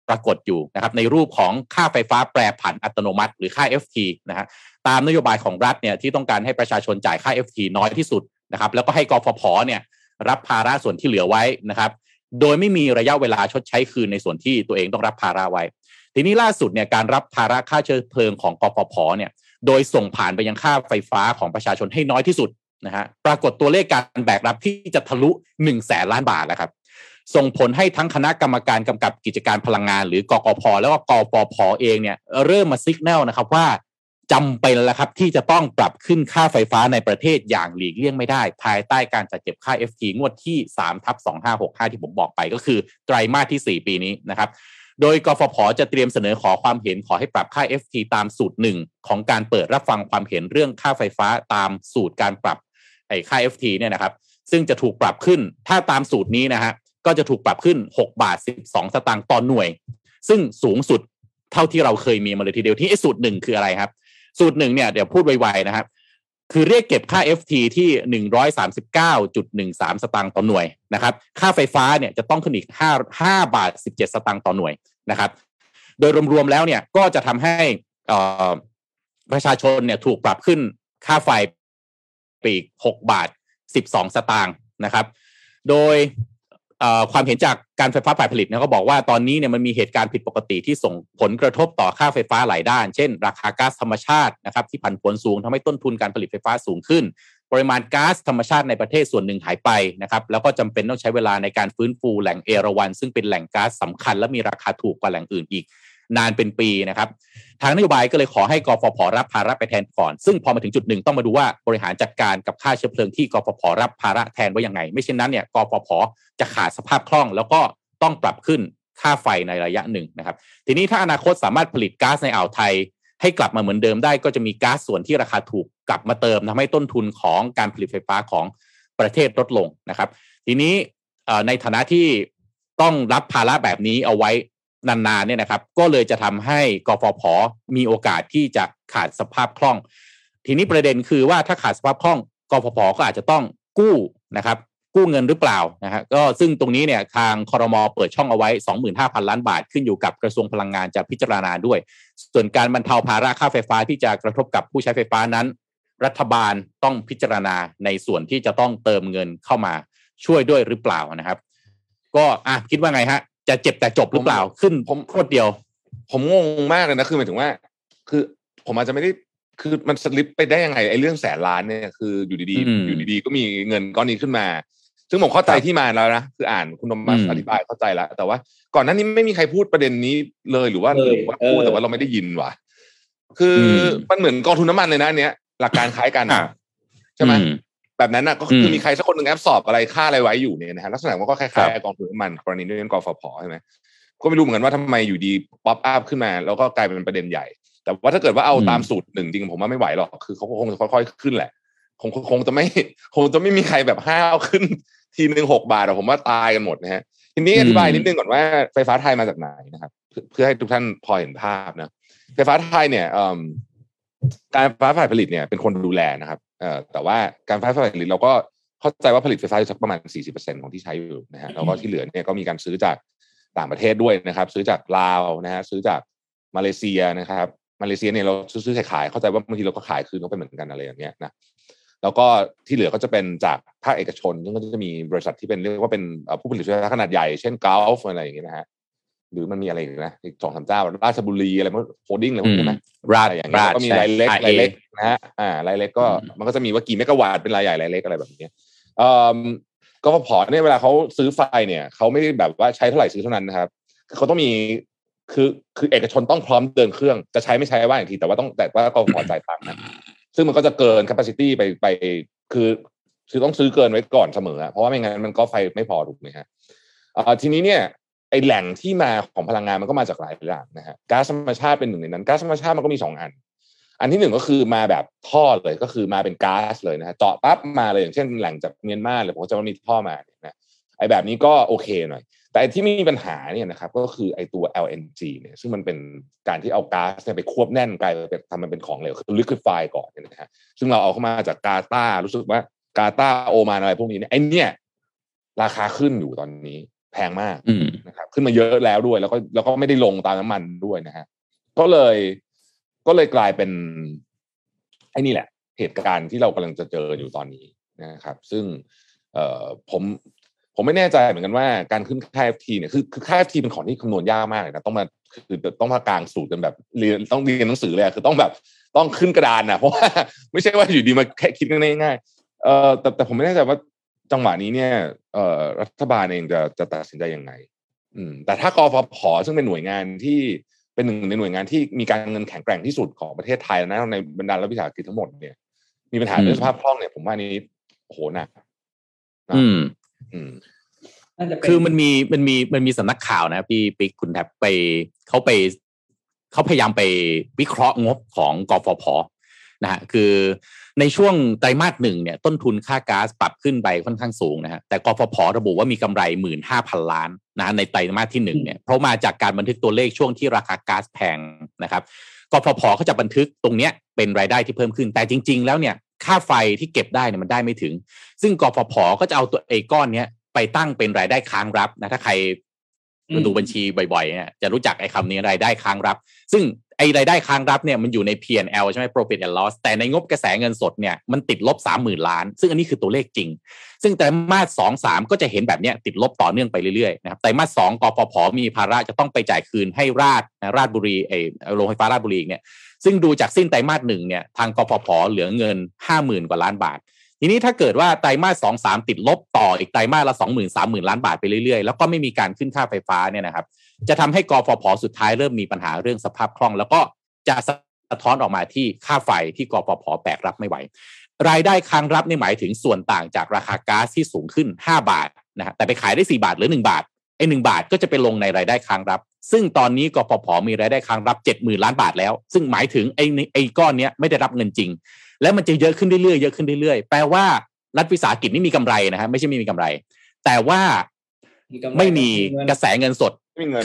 ปรากฏอยู่นะครับในรูปของค่าไฟฟ้าแปรผันอัตโนมัติหรือค่า FT นะฮะตามนโยบายของรัฐเนี่ยที่ต้องการให้ประชาชนจ่ายค่า FT น้อยที่สุดนะครับแล้วก็ให้กฟผ.เนี่ยรับภาระส่วนที่เหลือไว้นะครับโดยไม่มีระยะเวลาชดใช้คืนในส่วนที่ตัวเองต้องรับภาระไว้ทีนี้ล่าสุดเนี่ยการรับภาระค่าเชื้อเพลิงของกฟผ.เนี่ยโดยส่งผ่านไปยังค่าไฟฟ้าของประชาชนให้น้อยที่สุดนะฮะปรากฏตัวเลขการแบกรับที่จะทะลุ 100,000 ล้านบาทแล้วครับส่งผลให้ทั้งคณะกรรมการกำกับกิจการพลังงานหรือกกพ.แล้วก็กฟผ.เองเนี่ยเริ่มมาซิกแนลนะครับว่าจำเป็นแล้วครับที่จะต้องปรับขึ้นค่าไฟฟ้าในประเทศอย่างหลีกเลี่ยงไม่ได้ภายใต้การจัดเก็บค่า FT งวดที่ 3/2565 ที่ผมบอกไปก็คือไตรมาสที่4ปีนี้นะครับโดยกฟผ.จะเตรียมเสนอขอความเห็นขอให้ปรับค่า FT ตามสูตร1ของการเปิดรับฟังความเห็นเรื่องค่าไฟฟ้าตามสูตรการปรับค่า FT เนี่ยนะครับซึ่งจะถูกปรับขึ้นถ้าตามสูตรนี้นะฮะก็จะถูกปรับขึ้น 6.12 สตางค์ต่อหน่วยซึ่งสูงสุดเท่าที่เราเคยมีมาเลยทีเดียวที่สูตร1คืออะไรครับสูตร1เนี่ยเดี๋ยวพูดไวๆนะครับคือเรียกเก็บค่า FT ที่ 139.13 สตางค์ต่อหน่วยนะครับค่าไฟฟ้าเนี่ยจะต้องขึ้นอีก 5.17 สตางค์ต่อหน่วยนะครับโดยรวมๆแล้วเนี่ยก็จะทำให้ประชาชนเนี่ยถูกปรับขึ้นค่าไฟอีก 6.12 สตางค์นะครับโดยความเห็นจากการไฟฟ้าฝ่ายผลิตเนี่ยก็บอกว่าตอนนี้เนี่ยมันมีเหตุการณ์ผิดปกติที่ส่งผลกระทบต่อค่าไฟฟ้าหลายด้านเช่นราคาก๊าซธรรมชาตินะครับที่ผันผวนสูงทำให้ต้นทุนการผลิตไฟฟ้าสูงขึ้นปริมาณก๊าซธรรมชาติในประเทศส่วนหนึ่งหายไปนะครับแล้วก็จำเป็นต้องใช้เวลาในการฟื้นฟูแหล่งเอราวัณซึ่งเป็นแหล่งก๊าซสำคัญและมีราคาถูกกว่าแหล่งอื่นอีกนานเป็นปีนะครับทางนโยบายก็เลยขอให้กฟผ.รับภาระไปแทนก่อนซึ่งพอมาถึงจุดหนึ่งต้องมาดูว่าบริหารจัดการกับค่าเชื้อเพลิงที่กฟผ.รับภาระแทนไว้ยังไงไม่เช่นนั้นเนี่ยกฟผ.จะขาดสภาพคล่องแล้วก็ต้องปรับขึ้นค่าไฟในระยะหนึ่งนะครับทีนี้ถ้าอนาคตสามารถผลิตก๊าซในอ่าวไทยให้กลับมาเหมือนเดิมได้ก็จะมีก๊าซส่วนที่ราคาถูกกลับมาเติมทำให้ต้นทุนของการผลิตไฟฟ้าของประเทศลดลงนะครับทีนี้ในฐานะที่ต้องรับภาระแบบนี้เอาไว้นานๆเนี่ยนะครับก็เลยจะทำให้กฟผ.มีโอกาสที่จะขาดสภาพคล่องทีนี้ประเด็นคือว่าถ้าขาดสภาพคล่อง กฟผ.ก็อาจจะต้องกู้นะครับกู้เงินหรือเปล่านะฮะก็ซึ่งตรงนี้เนี่ยทางครม.เปิดช่องเอาไว้ 25,000 ล้านบาทขึ้นอยู่กับกระทรวงพลังงานจะพิจารณาด้วยส่วนการบรรเทาภาระค่าไฟฟ้าที่จะกระทบกับผู้ใช้ไฟฟ้านั้นรัฐบาลต้องพิจารณาในส่วนที่จะต้องเติมเงินเข้ามาช่วยด้วยหรือเปล่านะครับก็คิดว่าไงฮะจะเจ็บแต่จบหรือเปล่าขึ้นผมโคตรเดียวผมงงมากเลยนะคือหมายถึงว่าคือผมอาจจะไม่ได้คือมันสลิปไปได้ยังไงไอ้เรื่องแสนล้านเนี่ยคืออยู่ดีก็มีเงินก้อนนี้ขึ้นมาซึ่งผมเข้าใจที่มาแล้วนะคืออ่านคุณธรรมอธิบายเข้าใจแล้วแต่ว่าก่อนหน้านี้ไม่มีใครพูดประเด็นนี้เลยหรือว่าพูดแต่ว่าเราไม่ได้ยินว่ะคือมันเหมือนกองทุนน้ำมันเลยนะอันเนี้ยหลักการคล้ายกันใช่ไหมแบบนั้นนะก็คือมีใครสักคนหนึ่งแอบสอบอะไรค่าอะไรไว้อยู่เนี่ยนะฮะลักษณะมันก็คล้ายๆกองทุนน้ำมันกรณีด้วยกันกฟผ.ใช่ไหมก็ไม่รู้เหมือนกันว่าทำไมอยู่ดีป๊อปอัพขึ้นมาแล้วก็กลายเป็นประเด็นใหญ่แต่ว่าถ้าเกิดว่าเอาตามสูตรหนึ่งจริงผมว่าไม่ไหวหรอกคือเขาคงจะค่อยๆขึ้นแหละคงจะไม่มีใครแบบห้าวขึ้นทีนึง6 บาทผมว่าตายกันหมดนะฮะทีนี้อธิบายนิดนึงก่อนว่าไฟฟ้าไทยมาจากไหนนะครับเพื่อให้ทุกท่านพอเห็นภาพนะไฟฟ้าไทยเนี่ยการไฟฟ้าฝ่ายผลิตเนี่ยเป็นคนดูแลนะครับแต่ว่าการไฟฟ้าฝ่ายผลิตเราก็เข้าใจว่าผลิตไฟฟ้าอยู่สักประมาณ 40% ของที่ใช้อยู่นะฮะแล้วก็ที่เหลือเนี่ยก็มีการซื้อจากต่างประเทศด้วยนะครับซื้อจากลาวนะฮะซื้อจากมาเลเซียนะครับมาเลเซียเนี่ยเราซื้อขายเข้าใจว่าบางทีเราก็ขายคืนลงไปเหมือนกันอะไรอย่างเงี้ยนะแล้วก็ที่เหลือก็จะเป็นจากภาคเอกชนซึ่งก็จะมีบริษัทที่เป็นเรียกว่าเป็นผู้ผลิตไฟฟ้าขนาดใหญ่เช่น Gulf อะไรอย่างเงี้ยนะฮะหรือมันมีอะไรอีกนะอีก 2-3 เจ้าราชบุรีอะไรพวกโฮลดิ้งอะไรพวกนี้มั้ยอะไรอย่างเงี้ยก็มีรายเล็กนะฮะรายเล็กก็มันก็จะมีว่ากี่เมกะวัตต์เป็นรายใหญ่รายเล็กอะไรแบบนี้กฟผ.เนี่ยเวลาเค้าซื้อไฟเนี่ยเค้าไม่ได้แบบว่าใช้เท่าไหร่ซื้อเท่านั้นนะครับเค้าต้องมีคือเอกชนต้องพร้อมเดินเครื่องจะใช้ไม่ใช้ว่าอย่างทีแต่ว่าต้องแต่ว่ากฟผ.จ่ายตังค์นะซึ่งมันก็จะเกิน capacity ไปคือต้องซื้อเกินไว้ก่อนเสมอเพราะว่าไม่งั้นมันก็ไฟไม่พอถูกไหมฮะทีนี้เนี่ยไอแหล่งที่มาของพลังงานมันก็มาจากหลายอย่างนะฮะก๊าซธรรมชาติเป็นหนึ่งในนั้นก๊าซธรรมชาติมันก็มี2 อันอันที่1ก็คือมาแบบท่อเลยก็คือมาเป็นก๊าซเลยนะฮะเจาะปั๊บมาเลยอย่างเช่นแหล่งจากเมียนมาเลยผมจะมีท่อมาเนี่ยนะไอแบบนี้ก็โอเคหน่อยแต่ที่มีปัญหาเนี่ยนะครับก็คือไอตัว LNG เนี่ยซึ่งมันเป็นการที่เอาก๊าซเนี่ยไปควบแน่นกลายเป็นทำมันเป็นของเหลวคือ liquefy ก่อนเนี่ยนะฮะซึ่งเราเอาเข้ามาจากกาตาร์รู้สึกว่ากาตาร์โอมานอะไรพวกนี้เนี่ยไอเนี่ยราคาขึ้นอยู่ตอนนี้แพงมากนะครับขึ้นมาเยอะแล้วด้วยแล้วก็ไม่ได้ลงตามน้ำมันด้วยนะฮะก็เลยกลายเป็นไอ้นี่แหละเหตุการณ์ที่เรากำลังจะเจออยู่ตอนนี้นะครับซึ่งผมไม่แน่ใจเหมือนกันว่าการขึ้นค่า FT เนี่ยคือค่า FT เป็นของที่คำนวณยากมากเลยนะต้องมากลางสูตรกันแบบต้องเรียนหนังสือเลยคือต้องแบบต้องขึ้นกระดานนะเพราะว่าไม่ใช่ว่าอยู่ดีมาแค่คิดง่ายๆแต่ผมไม่แน่ใจว่าจังหวะนี้เนี่ยรัฐบาลเองจะตัดสินใจยังไงแต่ถ้ากฟผ.ซึ่งเป็นหน่วยงานที่เป็นหนึ่งในหน่วยงานที่มีการเงินแข็งแกร่งที่สุดของประเทศไทยนะในบรรดารัฐวิสาหกิจทั้งหมดเนี่ยมีปัญหาเรื่องสภาพคล่องเนี่ยผมว่านี้โอ้โหหนักคือมันมีสำนักข่าวนะพี่ปิ๊กคุณแทบไปเขาพยายามไปวิเคราะห์งบของกฟผ.นะฮะคือในช่วงไตรมาส1เนี่ยต้นทุนค่าก๊าซปรับขึ้นไปค่อนข้างสูงนะฮะแต่กฟผ.ระบุว่ามีกำไร 15,000 ล้านนะในไตรมาสที่1เนี่ยเพราะมาจากการบันทึกตัวเลขช่วงที่ราคาก๊าซแพงนะครับกฟผ.เขาจะบันทึกตรงเนี้ยเป็นรายได้ที่เพิ่มขึ้นแต่จริงๆแล้วเนี่ยค่าไฟที่เก็บได้เนี่ยมันได้ไม่ถึงซึ่งกฟผ.ก็จะเอาตัวไอ้ก้อนเนี้ยไปตั้งเป็นรายได้ค้างรับนะถ้าใครดูบัญชีบ่อยๆเนี่ยจะรู้จักไอ้คำนี้รายได้ค้างรับซึ่งไอ้รายได้ค้างรับเนี่ยมันอยู่ใน P&L ใช่ไหม Profit and Loss แต่ในงบกระแสเงินสดเนี่ยมันติดลบ 30,000 ล้านซึ่งอันนี้คือตัวเลขจริงซึ่งไตรมาส 2-3 ก็จะเห็นแบบเนี้ยติดลบต่อเนื่องไปเรื่อยๆนะครับไตรมาส 2กฟผ.มีภาระจะต้องไปจ่ายคืนให้ราชบุรีไอ้โรงไฟฟ้าราชบุรีเนี่ยซึ่งดูจากสิ้นไตรมาส 1เนี่ยทางกฟผ.เหลือเงิน 50,000 กว่าล้านบาททีนี้ถ้าเกิดว่าไตรมาส 2-3 ติดลบต่ออีกไตรมาสละ 20,000 30,000 ล้านบาทไปเรื่อยๆแล้วก็ไม่มีการขึ้นค่าไฟฟ้าเนี่ยนะครับจะทำให้กฟผ.สุดท้ายเริ่มมีปัญหาเรื่องสภาพคล่องแล้วก็จะสะท้อนออกมาที่ค่าไฟที่กฟผ.แบกรับไม่ไหวรายได้ค้างรับนี่หมายถึงส่วนต่างจากราคาก๊าซที่สูงขึ้น5บาทนะฮะแต่ไปขายได้4บาทหรือ1บาทไอ้1บาทก็จะไปลงในรายได้ค้างรับซึ่งตอนนี้กฟผ.มีรายได้ค้างรับ 70,000 ล้านบาทแล้วซึ่งหมายถึงไอ้ก้อนเนี้ยไม่ได้รับเงินจริงแล้วมันจะเยอะขึ้นเรื่อยๆเยอะขึ้นเรื่อยๆแปลว่ารัฐวิสาหกิจนี่มีกำไรนะฮะไม่ใช่ไม่มีกำไรแต่ว่าไม่มีกระแสเงินสด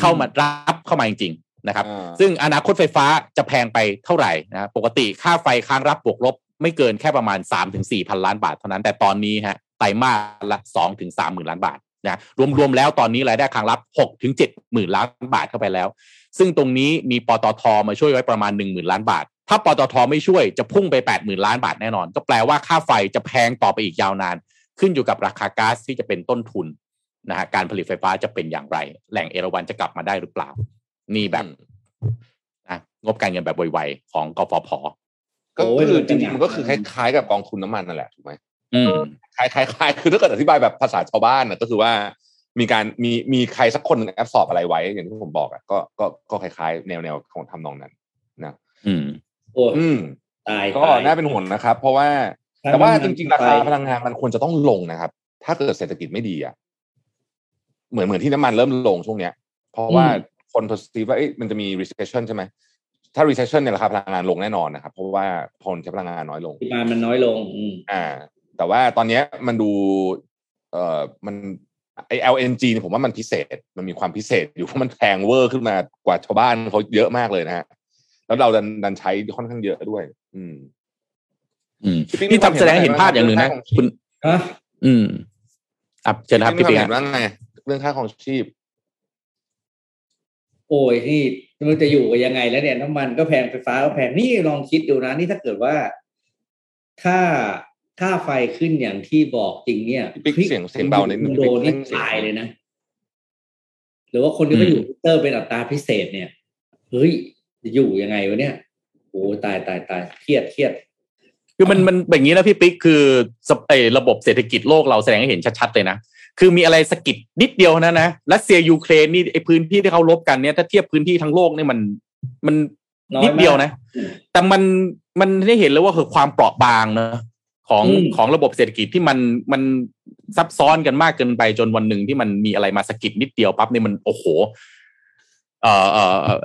เข้ามารับเข้ามาจริงๆนะครับซึ่งอนาคตไฟฟ้าจะแพงไปเท่าไหร่นะปกติค่าไฟค้างรับบวกลบ ไม่เกินแค่ประมาณ 3-4 พันล้านบาทเท่านั้นแต่ตอนนี้ฮะไตรมาสละ 2-3 หมื่นล้านบาทนะรวมๆแล้วตอนนี้รายได้ทางลับ 6-7 หมื่นล้านบาทเข้าไปแล้วซึ่งตรงนี้มีปตท.มาช่วยไว้ประมาณ 10,000 ล้านบาทถ้าปตท.ไม่ช่วยจะพุ่งไป 80,000 ล้านบาทแน่นอนก็แปลว่าค่าไฟจะแพงต่อไปอีกยาวนานขึ้นอยู่กับราคาก๊าซที่จะเป็นต้นทุนนะฮะการผลิตไฟฟ้าจะเป็นอย่างไรแหล่งเอราวัณจะกลับมาได้หรือเปล่านี่แบบงบการเงินแบบไวๆของกฟผ.ก็คือจริงๆมันก็คือคล้ายๆกับกองทุนน้ำมันนั่นแหละถูกไหมคล้ายๆคือถ้าเกิดอธิบายแบบภาษาชาวบ้านนะก็คือว่ามีใครสักคนนึงแอบสอบอะไรไว้อย่างที่ผมบอกอ่ะก็คล้ายๆแนวของทำนองนั้นนะโอ้ตายก็น่าเป็นห่วงนะครับเพราะว่าแต่ว่าจริงๆราคาพลังงานมันควรจะต้องลงนะครับถ้าเกิดเศรษฐกิจไม่ดีอ่ะเหมือนที่น้ำมันเริ่มลงช่วงเนี้ยเพราะว่าคนพอสิทีฟว่ามันจะมี recession ใช่ไหมถ้า recession เนี่ยราคาพลังงานลงแน่นอนนะครับเพราะว่าคนใช้พลังงานน้อยลงปริมาณมันน้อยลงแต่ว่าตอนนี้มันดูมันไอ้ LNG เนี่ยผมว่ามันพิเศษมันมีความพิเศษอยู่เพราะมันแพงเวอร์ขึ้นมากว่าชาวบ้านเขาเยอะมากเลยนะฮะแล้วเราดันใช้ค่อนข้างเยอะด้วยนี่ทำแสดงเห็นภาพอย่างหนึ่งนะคุณอับเจนครับพี่ปิ๊กเห็นว่าไงเรื่องค่าของชีพโอ้ยนี่มันจะอยู่ยังไงแล้วเนี่ยน้ำมันก็แพงไฟฟ้าก็แพงนี่ลองคิดดูนะนี่ถ้าเกิดว่าถ้าไฟขึ้นอย่างที่บอกจริงเนี่ยเสียงเบาในโดนี่ตายเลยนะหรือว่าคนที่เขาอยู่มิเตอร์เป็นอัตราพิเศษเนี่ยเฮ้ยจะอยู่ยังไงวะเนี่ยโอ้ตายเครียดคือมันแบบนี้นะพี่ปิ๊กคือระบบเศรษฐกิจโลกเราแสดงให้เห็นชัดๆเลยนะคือมีอะไรสะกิดนิดเดียวนะรัสเซียยูเครนนี่ไอพื้นที่ที่เขาลบกันเนี่ยถ้าเทียบพื้นที่ทั้งโลกนี่มันนิดเดียวนะแต่มันได้เห็นเลยว่าคือความเปราะบางนะของระบบเศรษฐกิจที่มันซับซ้อนกันมากเกินไปจนวันหนึ่งที่มันมีอะไรมาสะกิดนิดเดียวปั๊บนี่มันโอ้โห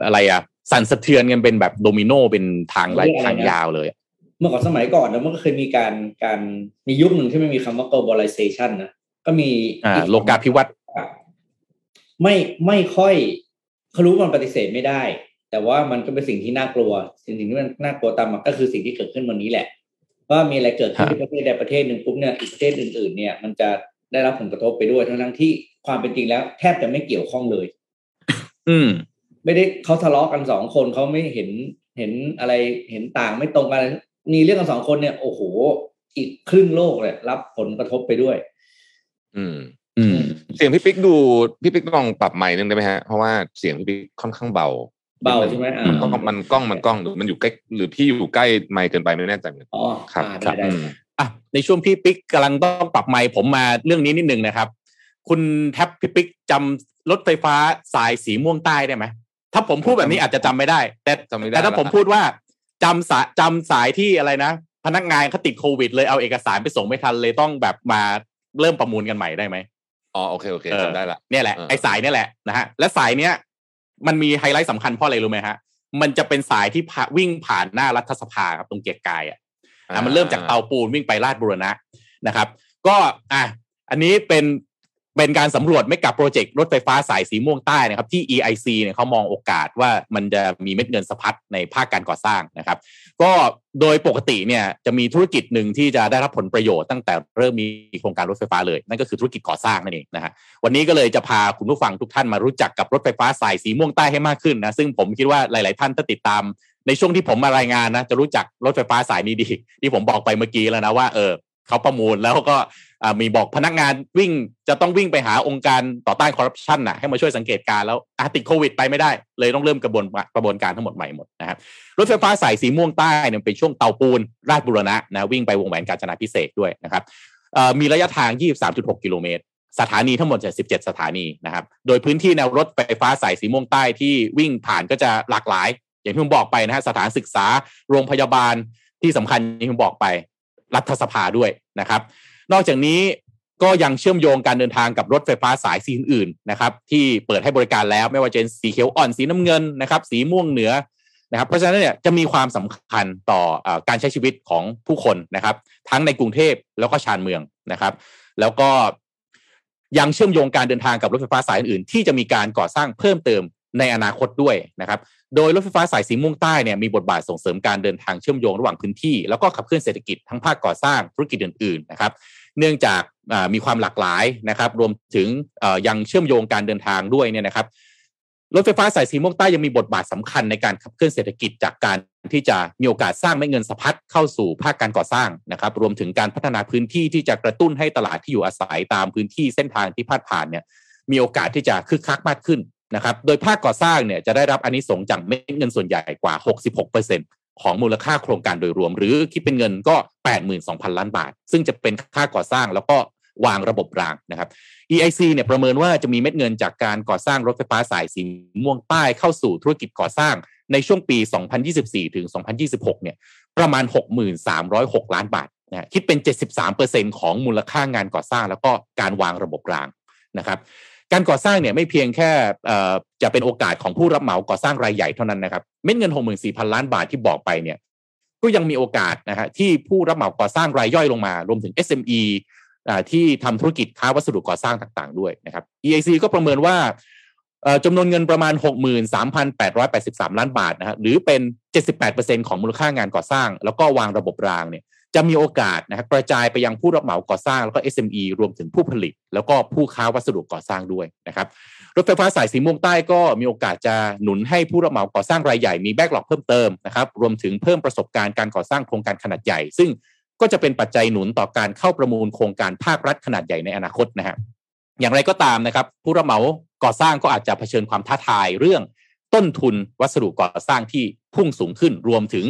อะไรอ่ะสั่นสะเทือนกันเป็นแบบโดมิโนเป็นทางยาวเลยเมื่อก่อนสมัยก่อนนะมันก็เคยมีการมียุคหนึ่งที่ไม่มีคำว่า globalization นะก็มีโลกาภิวัตน์ไม่ค่อยเขารู้มันปฏิเสธไม่ได้แต่ว่ามันก็เป็นสิ่งที่น่ากลัวสิ่งที่มันน่ากลัวตามมาก็คือสิ่งที่เกิดขึ้นวันนี้แหละว่ามีอะไรเกิดขึ้นที่ประเทศใดประเทศหนึ่งปุ๊บเนี่ยอีกประเทศอื่นๆเนี่ยมันจะได้รับผลกระทบไปด้วยทั้งที่ความเป็นจริงแล้วแทบจะไม่เกี่ยวข้องเลยไม่ได้เขาทะเลาะกันสองคนเขาไม่เห็นอะไรเห็นต่างไม่ตรงกันมีเรื่องกันสองคนเนี่ยโอ้โหอีกครึ่งโลกเลยรับผลกระทบไปด้วยเสียงพี่ปิ๊กดูพี่ปิ๊กลองปรับไมค์นึงได้ไหมฮะเพราะว่าเสียงพี่ปิ๊กค่อนข้างเบาใช่ไหมมันกล้องหรือมันอยู่ใกล้หรือพี่อยู่ใกล้ไมค์เกินไปไม่แน่ใจอ๋อครับในช่วงพี่ปิ๊กกำลังต้องปรับไมค์ผมมาเรื่องนี้นิดนึงนะครับคุณแท็บพี่ปิ๊กจำรถไฟฟ้าสายสีม่วงใต้ได้ไหมถ้าผมพูดแบบนี้อาจจะจำไม่ได้แต่ถ้าผมพูดว่าจำสายที่อะไรนะพนักงานเขาติดโควิดเลยเอาเอกสารไปส่งไม่ทันเลยต้องแบบมาเริ่มประมูลกันใหม่ได้ไหมอ๋อโอเคจำได้ละเนี่ยแหละไอ้สายเนี่ยแหละนะฮะและสายเนี้ยมันมีไฮไลท์สำคัญเพราะอะไรรู้ไหมฮะมันจะเป็นสายที่วิ่งผ่านหน้ารัฐสภาครับตรงเกียรติกายอ่ะมันเริ่มจากเตาปูนวิ่งไปราชบุรณะนะครับก็อันนี้เป็นการสำรวจไม่กับโปรเจกต์รถไฟฟ้าสายสีม่วงใต้นะครับที่ EIC เนี่ยเขามองโอกาสว่ามันจะมีเม็ดเงินสะพัดในภาคการก่อสร้างนะครับก็โดยปกติเนี่ยจะมีธุรกิจหนึ่งที่จะได้รับผลประโยชน์ตั้งแต่เริ่มมีโครงการรถไฟฟ้าเลยนั่นก็คือธุรกิจก่อสร้างนั่นเองนะฮะวันนี้ก็เลยจะพาคุณผู้ฟังทุกท่านมารู้จักกับรถไฟฟ้าสายสีม่วงใต้ให้มากขึ้นนะซึ่งผมคิดว่าหลายๆท่านถ้าติดตามในช่วงที่ผมมารายงานนะจะรู้จักรถไฟฟ้าสายนี้ดีที่ผมบอกไปเมื่อกี้แล้วนะว่าเขาประมูลแล้วก็มีบอกพนักงานวิ่งจะต้องวิ่งไปหาองค์การต่อต้านคอร์รัปชันให้มาช่วยสังเกตการแล้วติดโควิดไปไม่ได้เลยต้องเริ่มกระบวนการทั้งหมดใหม่หมดนะครับรถไฟฟ้าสายสีม่วงใต้เนี่ยเป็นช่วงเตาปูนราชบุรณะนะวิ่งไปวงแหวนกาญจนาภิเษกด้วยนะครับมีระยะทาง 23.6 กิโลเมตรสถานีทั้งหมดจะ17 สถานีนะครับโดยพื้นที่แนวรถไฟฟ้าสายสีม่วงใต้ที่วิ่งผ่านก็จะหลากหลายอย่างที่ผมบอกไปนะฮะสถานศึกษาโรงพยาบาลที่สำคัญที่ผมบอกไปรัฐสภาด้วยนะครับนอกจากนี้ก็ยังเชื่อมโยงการเดินทางกับรถไฟฟ้าสายสีอื่นๆนะครับที่เปิดให้บริการแล้วไม่ว่าจะเป็นสีเขียวอ่อนสีน้ำเงินนะครับสีม่วงเหนือนะครับเพราะฉะนั้นเนี่ยจะมีความสำคัญต่อการใช้ชีวิตของผู้คนนะครับทั้งในกรุงเทพแล้วก็ชานเมืองนะครับแล้วก็ยังเชื่อมโยงการเดินทางกับรถไฟฟ้าสายอื่นๆที่จะมีการก่อสร้างเพิ่มเติม ในอนาคตด้วยนะครับโดยรถไฟฟ้าสายสีม่วงใต้เนี่ยมีบทบาทส่งเสริมการเดินทางเชื่อมโยงระหว่างพื้นที่แล้วก็ขับเคลื่อนเศรษฐกิจทั้งภาคก่อสร้างธุรกิจอื่นๆนะครับเนื่องจากมีความหลากหลายนะครับรวมถึงยังเชื่อมโยงการเดินทางด้วยเนี่ยนะครับรถไฟฟ้าสายสีม่วงใต้ยังมีบทบาทสำคัญในการขับเคลื่อนเศรษฐกิจจากการที่จะมีโอกาสสร้างเม็ดเงินสะพัดเข้าสู่ภาคการก่อสร้างนะครับรวมถึงการพัฒนาพื้นที่ที่จะกระตุ้นให้ตลาดที่อยู่อาศัยตามพื้นที่เส้นทางที่พาดผ่านเนี่ยมีโอกาสที่จะคึกคักมากขึ้นนะครับโดยภาคก่อสร้างเนี่ยจะได้รับอานิสงส์จากเม็ดเงินส่วนใหญ่กว่า 66% ของมูลค่าโครงการโดยรวมหรือคิดเป็นเงินก็ 82,000 ล้านบาทซึ่งจะเป็นค่าก่อสร้างแล้วก็วางระบบรางนะครับ EIC เนี่ยประเมินว่าจะมีเม็ดเงินจากการก่อสร้างรถไฟฟ้าสายสีม่วงใต้เข้าสู่ธุรกิจก่อสร้างในช่วงปี 2024 ถึง 2026 เนี่ยประมาณ 63,006 ล้านบาทนะคิดเป็น 73% ของมูลค่างานก่อสร้างแล้วก็การวางระบบรางนะครับการก่อสร้างเนี่ยไม่เพียงแค่จะเป็นโอกาสของผู้รับเหมาก่อสร้างรายใหญ่เท่านั้นนะครับเม็ดเงิน 64,000 ล้านบาทที่บอกไปเนี่ยก็ยังมีโอกาสนะฮะที่ผู้รับเหมาก่อสร้างรายย่อยลงมารวมถึง SMEที่ทำธุรกิจค้าวัสดุก่อสร้างต่างๆด้วยนะครับ EIC ก็ประเมินว่าจำนวนเงินประมาณ 63,883 ล้านบาทนะฮะหรือเป็น 78% ของมูลค่างานก่อสร้างแล้วก็วางระบบรางเนี่ยจะมีโอกาสนะครับกระจายไปยังผู้รับเหมาก่อสร้างแล้วก็ SME รวมถึงผู้ผลิตแล้วก็ผู้ค้าวัสดุก่อสร้างด้วยนะครับรถไฟฟ้าสายสีม่วงใต้ก็มีโอกาสจะหนุนให้ผู้รับเหมาก่อสร้างรายใหญ่มีแบ็คล็อกเพิ่มเติมนะครับรวมถึงเพิ่มประสบการณ์การก่อสร้างโครงการขนาดใหญ่ซึ่งก็จะเป็นปัจจัยหนุนต่อการเข้าประมูลโครงการภาครัฐขนาดใหญ่ในอนาคตนะฮะอย่างไรก็ตามนะครับผู้รับเหมาก่อสร้างก็อาจจะเผชิญความท้าทายเรื่องต้นทุนวัสดุก่อสร้างที่พุ่งสูงขึ้นรวมถึง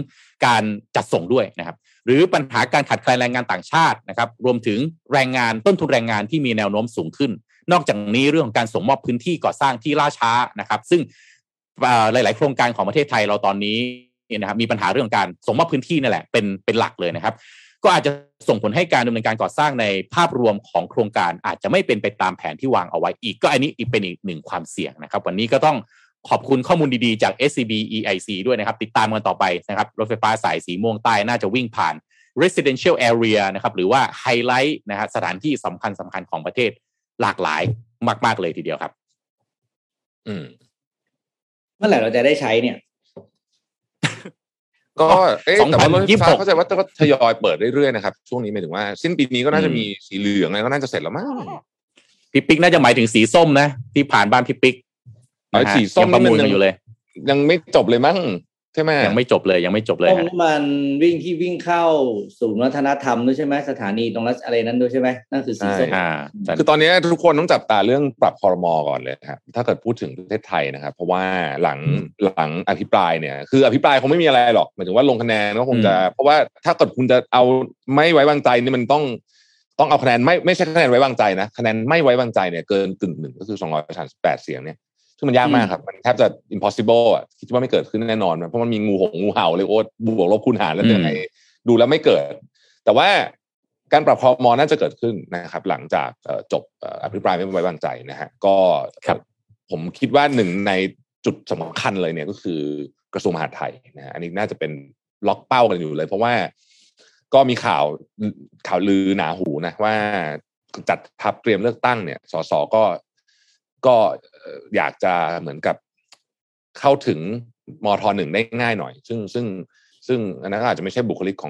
การจัดส่งด้วยนะครับหรือปัญหาการขาดแคลนแรงงานต่างชาตินะครับรวมถึงแรงงานต้นทุนแรงงานที่มีแนวโน้มสูงขึ้นนอกจากนี้เรื่องของการส่งมอบพื้นที่ก่อสร้างที่ล่าช้านะครับซึ่งหลายๆโครงการของประเทศไทยเราตอนนี้นะครับมีปัญหาเรื่องการส่งมอบพื้นที่นั่นแหละเป็นหลักเลยนะครับก็อาจจะส่งผลให้การดำเนินการก่อสร้างในภาพรวมของโครงการอาจจะไม่เป็นไปตามแผนที่วางเอาไว้อีกก็อันนี้เป็นอีกหนึ่งความเสี่ยงนะครับวันนี้ก็ต้องขอบคุณข้อมูลดีๆจาก SCB EIC ด้วยนะครับติดตามกันต่อไปนะครับรถไฟฟ้าสายสีม่วงใต้น่าจะวิ่งผ่าน residential area นะครับหรือว่าไฮไลท์นะฮะสถานที่สำคัญของประเทศหลากหลายมากๆเลยทีเดียวครับเมื่อไหร่เราจะได้ใช้เนี่ยก็แต่ว่ารถไฟฟ้าเข้าใจว่าก็ทยอยเปิดเรื่อยๆนะครับช่วงนี้หมายถึงว่าสิ้นปีนี้ก็น่าจะมีสีเหลืองอะไรก็น่าจะเสร็จแล้วมั้งพี่ปิ๊กน่าจะหมายถึงสีส้มนะที่ผ่านบ้านพี่ปิ๊กสีส้มประมูลกันอยู่เลยยังไม่จบเลยมั้งใช่ไหมยังไม่จบเลยฮะมันวิ่งที่วิ่งเข้าศูนย์วัฒนธรรมด้วยใช่ไหมสถานีตรงนั้นอะไรนั้นด้วยใช่ไหมนั่นคือสีส้มคือตอนนี้ทุกคนต้องจับตาเรื่องปรับครม.ก่อนเลยครับถ้าเกิดพูดถึงประเทศไทยนะครับเพราะว่าหลังอภิปรายเนี่ยคืออภิปรายคงไม่มีอะไรหรอกหมายถึงว่าลงคะแนนก็คงจะเพราะว่าถ้าเกิดคุณจะเอาไม่ไว้วางใจนี่มันต้องเอาคะแนนไม่ใช่คะแนนไว้วางใจนะคะแนนไม่ไว้วางใจเนี่ยเกินกึ่งหนึ่งก็คือ238เสียงเนี่ยซึ่งมันยากมากครับมันแทบจะ impossible อ่ะคิดว่าไม่เกิดขึ้นแน่นอนเพราะมันมีงูเห่าเลยโอ๊ตบวกลบคูณหารแล้วยังไงดูแล้วไม่เกิดแต่ว่าการปรับครม.น่าจะเกิดขึ้นนะครับหลังจากจบอภิปรายไม่ไว้วางใจนะฮะก็ผมคิดว่าหนึ่งในจุดสำคัญเลยเนี่ยก็คือกระทรวงมหาดไทยนะฮะอันนี้น่าจะเป็นล็อกเป้ากันอยู่เลยเพราะว่าก็มีข่าวลือหนาหูนะว่าจัดทัพเตรียมเลือกตั้งเนี่ยสสก็อยากจะเหมือนกับเข้าถึงมท.1 ได้ง่ายหน่อยซึ่งอันนั้นอาจจะไม่ใช่บุคลิกข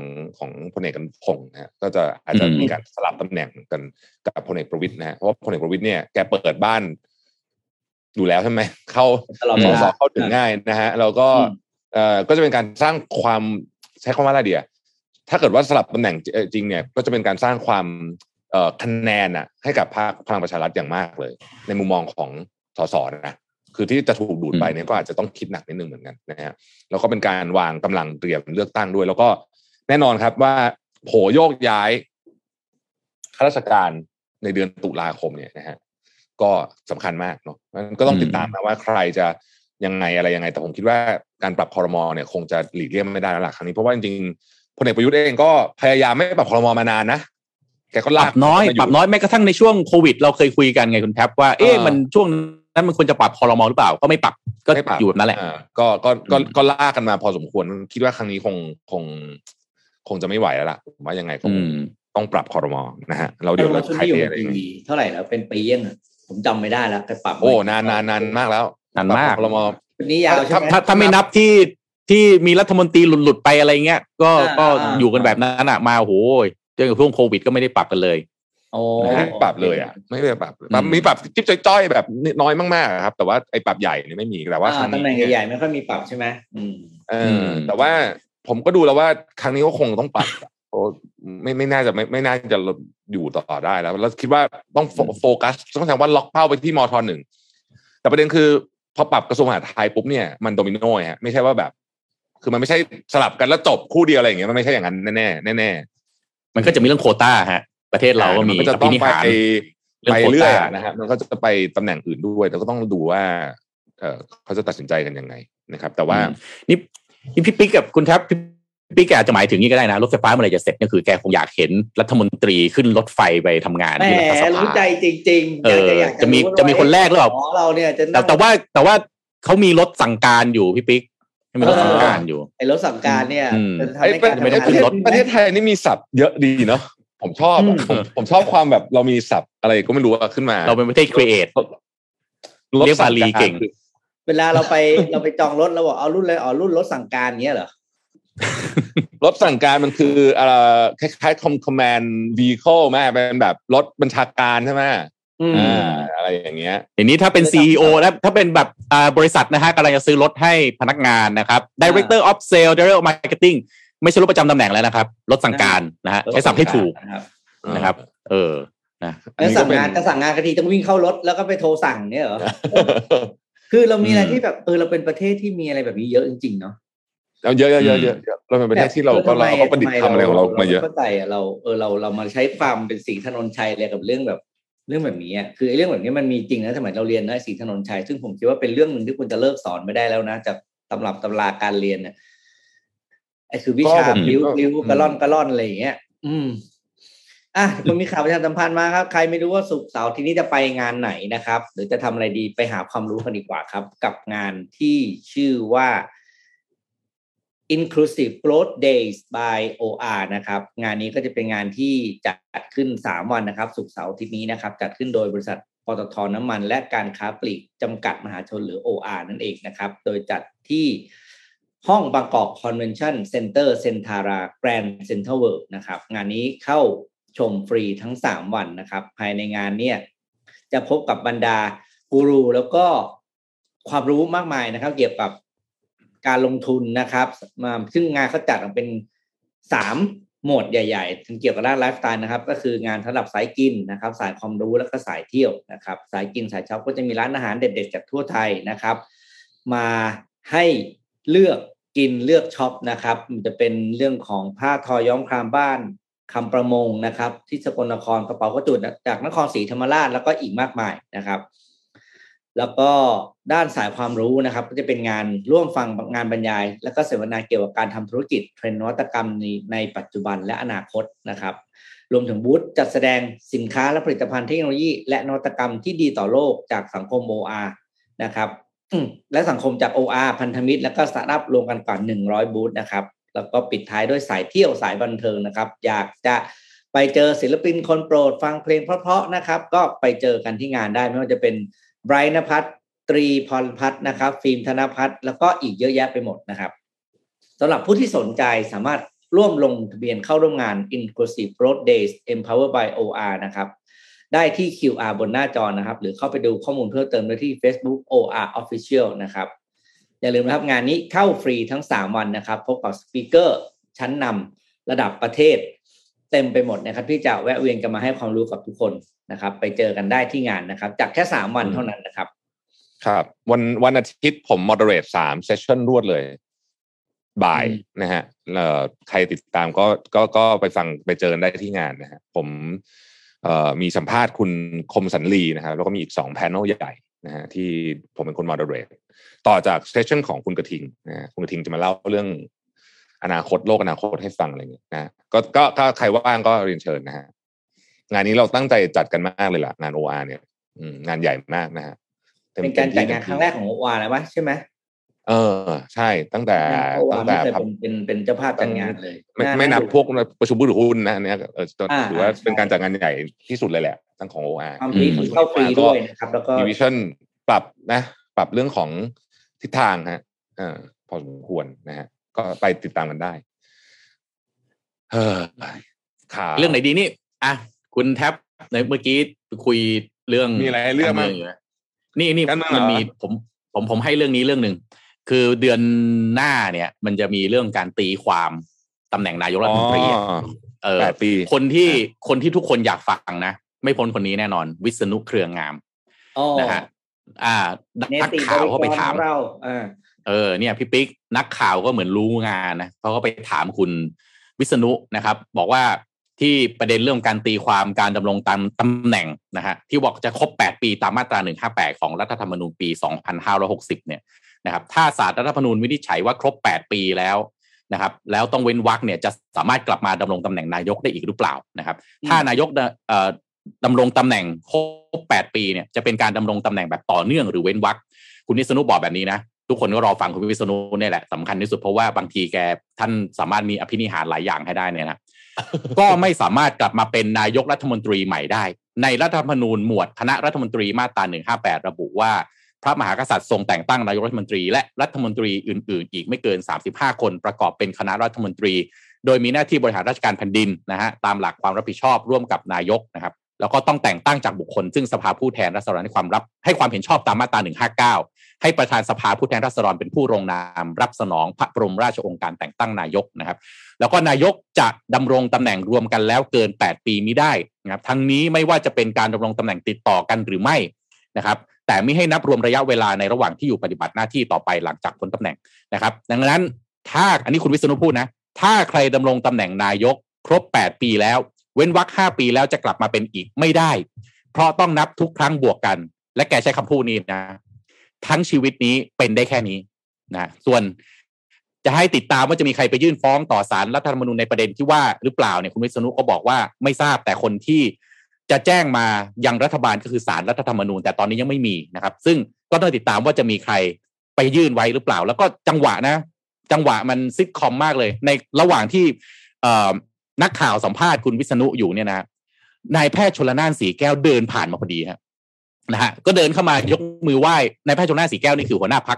องพลเอกกันพงษ์นะฮะก็จะอาจจะมีการสลับตำแหน่งกันกับพลเอกประวิตรนะฮะเพราะว่าพลเอกประวิตรเนี่ยแกเปิดบ้านอยู่แล้วใช่ไหมเข้าเข้าถึงง่ายนะฮะแล้วก็ก็จะเป็นการสร้างความใช้คำว่าอะไรดีถ้าเกิดว่าสลับตำแหน่งจริงเนี่ยก็จะเป็นการสร้างความคะแนนน่ะให้กับพรรคพลังประชารัฐอย่างมากเลยในมุมมองของสสนะคือที่จะถูกดูดไปเนี่ยก็อาจจะต้องคิดหนักนิดนึงเหมือนกันนะฮะแล้วก็เป็นการวางกำลังเตรียมเลือกตั้งด้วยแล้วก็แน่นอนครับว่าโผโยกย้ายข้าราชการในเดือนตุลาคมเนี่ยนะฮะก็สำคัญมากเนาะมันก็ต้องติดตามนะว่าใครจะยังไงอะไรยังไงแต่ผมคิดว่าการปรับครม.เนี่ยคงจะหลีกเลี่ยงไม่ได้แล้วล่ะครั้งนี้เพราะว่าจริงๆพลเอกประยุทธ์เองก็พยายามไม่ปรับครม.มานานนะแกก็ปรับน้อยแม้กระทั่งในช่วงโควิดเราเคยคุยกันไงคุณแท็บว่ามันช่วงนั้นมันควรจะปรับครม.หรือเปล่าก็ไม่ปรับก็อยู่แบบนั้นแหละก็ลากกันมาพอสมควรคิดว่าครั้งนี้คงจะไม่ไหวแล้วล่ะว่ายังไงคงต้องปรับครม.นะฮะเราเดี๋ยวเราขายอะไรเท่าไหร่แล้วเป็นปียังผมจำไม่ได้แล้วแต่ปรับโอ้นานมากแล้ว นานมากถ้าไม่นับที่มีรัฐมนตรีหลุดๆไปอะไรเงี้ยก็อยู่กันแบบนั้นอ่ะมาโหยเรื่องกับช่วงโควิดก็ไม่ได้ปรับกันเลยไม่ได้ปรับเลยอ่ะไม่ได้ปรับมีปรับจิ๊บจ้อยๆแบบน้อยมากๆครับแต่ว่าไอ้ปรับใหญ่เนี่ยไม่มีแต่ว่าครั้งนี้ตำแหน่งใหญ่ๆไม่ค่อยมีปรับใช่ไหมแต่ว่าผมก็ดูแล้วว่าครั้งนี้ก็คงต้องปรับโอ้ไม่น่าจะไม่น่าจะอยู่ต่อได้แล้วคิดว่าต้องโฟกัสต้องแสดงว่าล็อกเป้าไปที่มท.1แต่ประเด็นคือพอปรับกระทรวงมหาดไทยปุ๊บเนี่ยมันโดมิโนฮะไม่ใช่ว่าแบบคือมันไม่ใช่สลับกันแล้วจบคู่เดียวอะไรอย่างเงี้ยมันไม่ใช่อย่างนั้นแน่มันก็จะมีเรื่องโควต้าฮะประเทศเราก็มีมันจะต้องไปเรื่อยนะครับมันก็จะไปตำแหน่งอื่นด้วยแต่ก็ต้องดูว่าเขาจะตัดสินใจกันยังไงนะครับแต่ว่านี่พี่ปิ๊กกับคุณทัพพี่แกอาจจะหมายถึงนี้ก็ได้นะรถไฟฟ้าเมื่อไหร่จะเสร็จก็คือแกคงอยากเห็นรัฐมนตรีขึ้นรถไฟไปทำงานที่รัฐสภารู้ใจจริงๆจะมีคนแรกหรือเปล่าเราเนี่ยแต่ว่าเขามีรถสั่งการอยู่พี่ปิ๊กมีรถสั่งการอยู่ไอ้รถสั่งการเนี่ยประเทศไทยนี่มีศัพท์เยอะดีเนาะผมชอบความแบบเรามีศัพท์อะไรก็ไม่รู้ขึ้นมาเราเป็นประเทศครีเอทเรียกบาลีเก่งเวลาเราไปจองรถเราบอกเอารุ่นเลยอ๋อรุ่นรถสั่งการเงี้ยเหรอรถสั่งการมันคือคล้ายๆ command vehicle แม่เป็นแบบรถบัญชาการใช่ไหมอะไรอย่างเงี้ยทีนี้ถ้าเป็น CEO แล้วถ้าเป็นแบบบริษัทนะฮะกำลังจะซื้อรถให้พนักงานนะครับ Director of Sales Director of Marketing ไม่ใช่รถประจำตำแหน่งแล้วนะครับรถสั่งการนะฮะใช้ศัพท์ให้ถูกนะครับแล้วสั่งงานจะสั่งงานกะทีต้องวิ่งเข้ารถแล้วก็ไปโทรสั่งเนี่ยเหรอคือเรามีอะไรที่แบบเราเป็นประเทศที่มีอะไรแบบนี้เยอะจริงๆเนาะเอาเยอะเราเป็นประเทศที่เราประดิษฐ์ทำอะไรของเรามาเยอะใจเรามาใช้ความเป็นศรีธนนชัยอะไรกับเรื่องแบบนี้คือไอ้เรื่องแบบนี้มันมีจริงนะสมัยเราเรียนนะศรีธนนชัยซึ่งผมคิดว่าเป็นเรื่องนึงที่คุณจะเลิกสอนไม่ได้แล้วนะจากตำรับตำราการเรียนเนี่ยไอ้คือวิชาริ้วกะล่อนอะไรอย่างเงี้ยมันมีข่าวประชาสัมพันธ์มาครับใครไม่รู้ว่าศุกร์เสาร์ที่นี้จะไปงานไหนนะครับหรือจะทำอะไรดีไปหาความรู้กันดีกว่าครับกับงานที่ชื่อว่าInclusive Growth Days by OR นะครับงานนี้ก็จะเป็นงานที่จัดขึ้น3วันนะครับศุกร์เสาร์อาทิตย์นี้นะครับจัดขึ้นโดยบริษัทปตท.น้ำมันและการค้าปลีกจำกัดมหาชนหรือ OR นั่นเองนะครับโดยจัดที่ห้องบางกอก Convention Center Centara Grand Central World นะครับงานนี้เข้าชมฟรีทั้ง3วันนะครับภายในงานเนี่ยจะพบกับบรรดากูรูแล้วก็ความรู้มากมายนะครับเกี่ยวกับการลงทุนนะครับซึ่งงานเขาจัดเป็น3โหมดใหญ่ๆทั้งเกี่ยวกับด้านไลฟ์สไตล์นะครับก็คืองานสำหรับสายกินนะครับสายความรู้แล้วก็สายเที่ยวนะครับสายกินสายช็อปก็จะมีร้านอาหารเด็ดๆจากทั่วไทยนะครับมาให้เลือกกินเลือกช็อปนะครับมันจะเป็นเรื่องของผ้าทอย้อมครามบ้านคำประมงนะครับที่สกลนครกระเป๋ากระจุดจากนครศรีธรรมราชแล้วก็อีกมากมายนะครับแล้วก็ด้านสายความรู้นะครับก็จะเป็นงานร่วมฟังงานบรรยายและก็เสวนาเกี่ยวกับการทำธุรกิจเทรนด์นวัตกรรมในปัจจุบันและอนาคตนะครับรวมถึงบูธจัดแสดงสินค้าและผลิตภัณฑ์เทคโนโลยีและนวัตกรรมที่ดีต่อโลกจากสังคม OR นะครับและสังคมจาก OR พันธมิตรและก็สตาร์ทอัพรวมกันกว่า100บูธนะครับแล้วก็ปิดท้ายด้วยสายเที่ยวสายบันเทิงนะครับอยากจะไปเจอศิลปินคนโปรดฟังเพลงเพราะๆนะครับก็ไปเจอกันที่งานได้ไม่ว่าจะเป็นไบรท์ณภัทรตรีพรพัฒน์นะครับฟิล์มธนภัทรแล้วก็อีกเยอะแยะไปหมดนะครับสำหรับผู้ที่สนใจสามารถร่วมลงทะเบียนเข้าร่วมงาน Inclusive Growth Days Empowered by OR นะครับได้ที่ QR บนหน้าจอนะครับหรือเข้าไปดูข้อมูลเพิ่มเติมได้ที่ Facebook OR Official นะครับอย่าลืมนะครับงานนี้เข้าฟรีทั้ง3วันนะครับพบกับสปีกเกอร์ชั้นนำระดับประเทศเต็มไปหมดนะครับที่จะแวะเวียนกันมาให้ความรู้กับทุกคนนะครับไปเจอกันได้ที่งานนะครับจากแค่3วันเท่านั้นนะครับครับวันอาทิตย์ผม moderate 3 session รวดเลยบ่ายนะฮะใครติดตามก็ไปฟังไปเจอได้ที่งานนะฮะผมมีสัมภาษณ์คุณคมสันลีนะครับแล้วก็มีอีก2 panel ใหญ่นะฮะที่ผมเป็นคน moderate ต่อจาก session ของคุณกระทิงนะฮะคุณกระทิงจะมาเล่าเรื่องอนาคตโลกอนาคตให้ฟังอะไรอย่างเงี้ยนะก็ถ้าใครว่างก็เรียนเชิญนะฮะงานนี้เราตั้งใจจัดกันมากเลยล่ะงาน OR เนี่ยงานใหญ่มากนะฮะเป็นการจัดงานครั้งแรกของ OR อะไรวะใช่ไหมใช่ตั้งแต่เป็นเจ้าภาพจัดงานเลยไม่นับพวกประชุมผู้ถือหุ้นนะเนี่ยถือว่าเป็นการจัดงานใหญ่ที่สุดเลยแหละทั้งของ OR ความที่เข้าฟรีด้วยนะครับแล้วก็ดิวิชั่นปรับนะ ปรับเรื่องของทิศทางฮะพอสมควรนะฮะก็ไปติดตามกันได้เรื่องไหนดีนี่อ่ะคุณแท็บในเมื่อกี้คุยเรื่องมีอะไรเรื่องมั้ยนี่มันมีผมให้เรื่องนี้เรื่องนึงคือเดือนหน้าเนี่ยมันจะมีเรื่องการตีความตำแหน่งนายกรัฐมนตรีคนที่ทุกคนอยากฟังนะไม่พ้นคนนี้แน่นอนวิษณุเครืองามนะฮะนักข่าวเขาไปถามเนี่ยพี่ปิ๊กนักข่าวก็เหมือนรู้งานนะเขาก็ไปถามคุณวิษณุนะครับบอกว่าที่ประเด็นเรื่องการตีความการดำรงตำแหน่งนะฮะที่บอกจะครบ8ปีตามมาตรา158ของรัฐธรรมนูญปี2560เนี่ยนะครับถ้าศาลรัฐธรรมนูญวินิจฉัยว่าครบ8ปีแล้วนะครับแล้วต้องเว้นวรรคเนี่ยจะสามารถกลับมาดำรงตำแหน่งนายกได้อีกหรือเปล่านะครับถ้านายกดำรงตำแหน่งครบ8ปีเนี่ยจะเป็นการดำรงตำแหน่งแบบต่อเนื่องหรือเว้นวรรคคุณวิษณุบอกแบบนี้นะทุกคนก็รอฟังคุณวิษณุเนี่ยแหละสำคัญที่สุดเพราะว่าบางทีแกท่านสามารถมีอภินิหารหลายอย่างให้ได้เนี่ยนะ ก็ไม่สามารถกลับมาเป็นนายกรัฐมนตรีใหม่ได้ในรัฐธรรมนูญหมวดคณะรัฐมนตรีมาตรา158ระบุว่าพระมหากษัตริย์ทรงแต่งตั้งนายกรัฐมนตรีและรัฐมนตรีอื่นๆอีกไม่เกิน35คนประกอบเป็นคณะรัฐมนตรีโดยมีหน้าที่บริหารราชการแผ่นดินนะฮะตามหลักความรับผิดชอบร่วมกับนายกนะครับแล้วก็ต้องแต่งตั้งจากบุคคลซึ่งสภาผู้แทนราษฎรให้ความเห็นชอบตามมาตรา159ให้ประธานสภาผู้แทนราษฎรเป็นผู้ลงนามรับสนองพระบรมราชโองการแต่งตั้งนายกนะครับแล้วก็นายกจะดำรงตำแหน่งรวมกันแล้วเกิน8ปีมิได้นะครับทั้งนี้ไม่ว่าจะเป็นการดำรงตำแหน่งติดต่อกันหรือไม่นะครับแต่ไม่ให้นับรวมระยะเวลาในระหว่างที่อยู่ปฏิบัติหน้าที่ต่อไปหลังจากพ้นตำแหน่งนะครับดังนั้นถ้าอันนี้คุณวิษณุพูดนะถ้าใครดำรงตำแหน่งนายกครบ8ปีแล้วเว้นวรรค5ปีแล้วจะกลับมาเป็นอีกไม่ได้เพราะต้องนับทุกครั้งบวกกันและแกใช้คำพูดนี้นะทั้งชีวิตนี้เป็นได้แค่นี้นะส่วนจะให้ติดตามว่าจะมีใครไปยื่นฟ้องต่อศาลรัฐธรรมนูญในประเด็นที่ว่าหรือเปล่าเนี่ยคุณวิษณุก็บอกว่าไม่ทราบแต่คนที่จะแจ้งมายังรัฐบาลก็คือศาลรัฐธรรมนูญแต่ตอนนี้ยังไม่มีนะครับซึ่งก็ต้องติดตามว่าจะมีใครไปยื่นไว้หรือเปล่าแล้วก็จังหวะมันซิทคอมมากเลยในระหว่างที่นักข่าวสัมภาษณ์คุณวิษณุอยู่เนี่ยนะนายแพทย์ชลน่านสีแก้วเดินผ่านมาพอดีฮะนะฮะก็เดินเข้ามายกมือไหว้นายแพทย์ชลน่านสีแก้วนี่คือหัวหน้าพรรค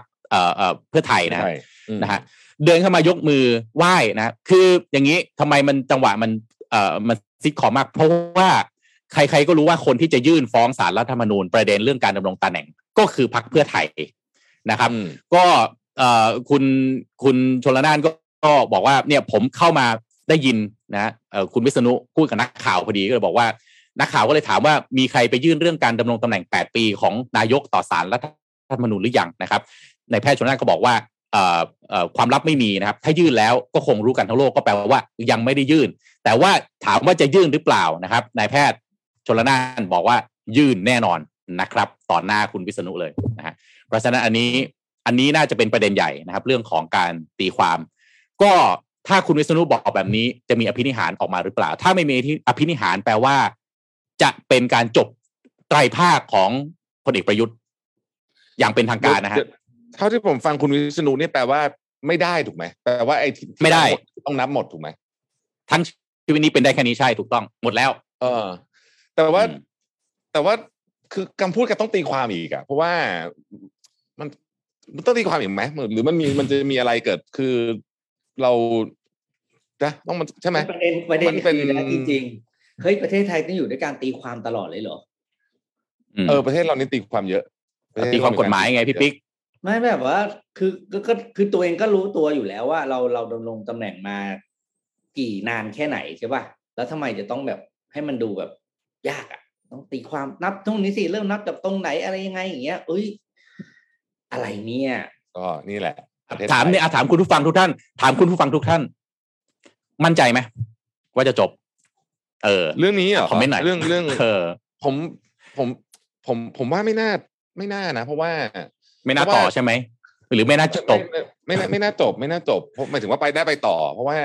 เพื่อไทยนะนะฮะเดินเข้ามายกมือไหว้นะคืออย่างนี้ทำไมมันจังหวะมันซิทคอมมากเพราะว่าใครๆก็รู้ว่าคนที่จะยื่นฟ้องศาลรัฐธรรมนูญประเด็นเรื่องการดำรงตำแหน่งก็คือพรรคเพื่อไทยนะครับก็คุณชลน่านก็บอกว่าเนี่ยผมเข้ามาได้ยินนะคุณวิษณุพูดกับนักข่าวพอดีก็เลยบอกว่านักข่าวก็เลยถามว่ามีใครไปยื่นเรื่องการดำรงตำแหน่ง8ปีของนายกต่อศาลรัฐธรรมนูญหรือยังนะครับนายแพทย์ชลน่านก็บอกว่าความลับไม่มีนะครับถ้ายื่นแล้วก็คงรู้กันทั้งโลกก็แปลว่ายังไม่ได้ยื่นแต่ว่าถามว่าจะยื่นหรือเปล่านะครับนายแพทย์ชลน่านบอกว่ายื่นแน่นอนนะครับต่อหน้าคุณวิษณุเลยนะฮะเพราะฉะนั้นอันนี้น่าจะเป็นประเด็นใหญ่นะครับเรื่องของการตีความก็ถ้าคุณวิษณุบอกแบบนี้จะมีอภินิหารออกมาหรือเปล่าถ้าไม่มีอภินิหารแปลว่าจะเป็นการจบไตรภาคของพลเอกประยุทธ์อย่างเป็นทางการนะฮะเท่าที่ผมฟังคุณวิษณุนี่แปลว่าไม่ได้ถูกไหมแปลว่าไอ้ไม่ได้ต้องนับหมดถูกไหมทั้งชีวิตนี้เป็นได้แค่นี้ใช่ถูกต้องหมดแล้วแต่ว่าคือคำพูดก็ต้องตีความอีกอะเพราะว่ามันต้องตีความอีกไหมหรือมันจะมีอะไรเกิดคือเราจะต้องมันใช่ไหมประเด็นคือจริงๆเฮ้ยประเทศไทยต้องอยู่ด้วยการตีความตลอดเลยเหรอประเทศเรานี่ตีความเยอะตีความกฎหมายไงพี่ปิ๊กไม่แบบว่าคือก็คือตัวเองก็รู้ตัวอยู่แล้วว่าเราดำรงตำแหน่งมากี่นานแค่ไหนใช่ป่ะแล้วทำไมจะต้องแบบให้มันดูแบบยากอ่ะต้องตีความนับตรงนี้สิเริ่มนับจากตรงไหนอะไรยังไงอย่างเงี้ยเอ้ยอะไรเนี่ยก็นี่แหละถามคุณผู้ฟังทุกท่านมั่นใจไหมว่าจะจบเรื่องนี้เหรอคอมเมนต์หน่อยเรื่องผมว่าไม่น่านะเพราะว่าไม่น่าต่อใช่ไหมหรือไม่น่าจบไม่น่าจบเพราะหมายถึงว่าไปได้ไปต่อเพราะว่า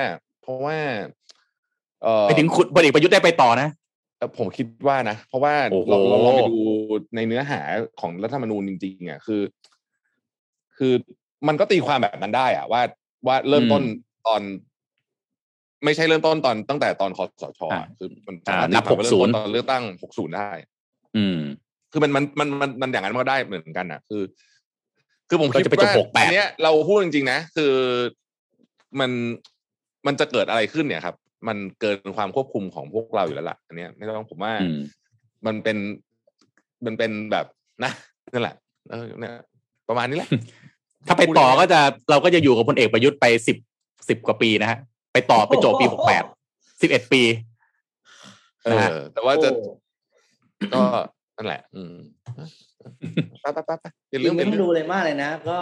ไปถึงคุณพลเอกประยุทธ์ได้ไปต่อนะผมคิดว่านะเพราะว่าเราลองไปดูในเนื้อหาของรัฐธรรมนูญจริงๆอ่ะคือมันก็ตีความแบบนั้นได้อ่ะว่าเริ่มต้นตอนไม่ใช่เริ่มต้นตอนตั้งแต่ตอนคสช.คือมันนับ60ตอนเลือกตั้ง60ได้คือมันอย่างนั้นก็ได้เหมือนกันอ่ะคือ คือผมคิดว่าอันเนี้ยเราพูดจริงๆนะคือมันจะเกิดอะไรขึ้นเนี่ยครับมันเกินความควบคุมของพวกเราอยู่แล้วล่ะอันเนี้ยไม่ต้องผมว่ามันเป็นแบบนะนั่นแหละเนี่ยประมาณนี้แหละถ้าไปต่อก็จะเราก็จะอยู่กับพลเอกประยุทธ์ไป10กว่าปีนะฮะไปต่อไปจบปี68 11ปีนะแต่ว่าจะก็นั่นแหละปั๊บๆๆอย่าลืมดูเลยมากเลยนะก็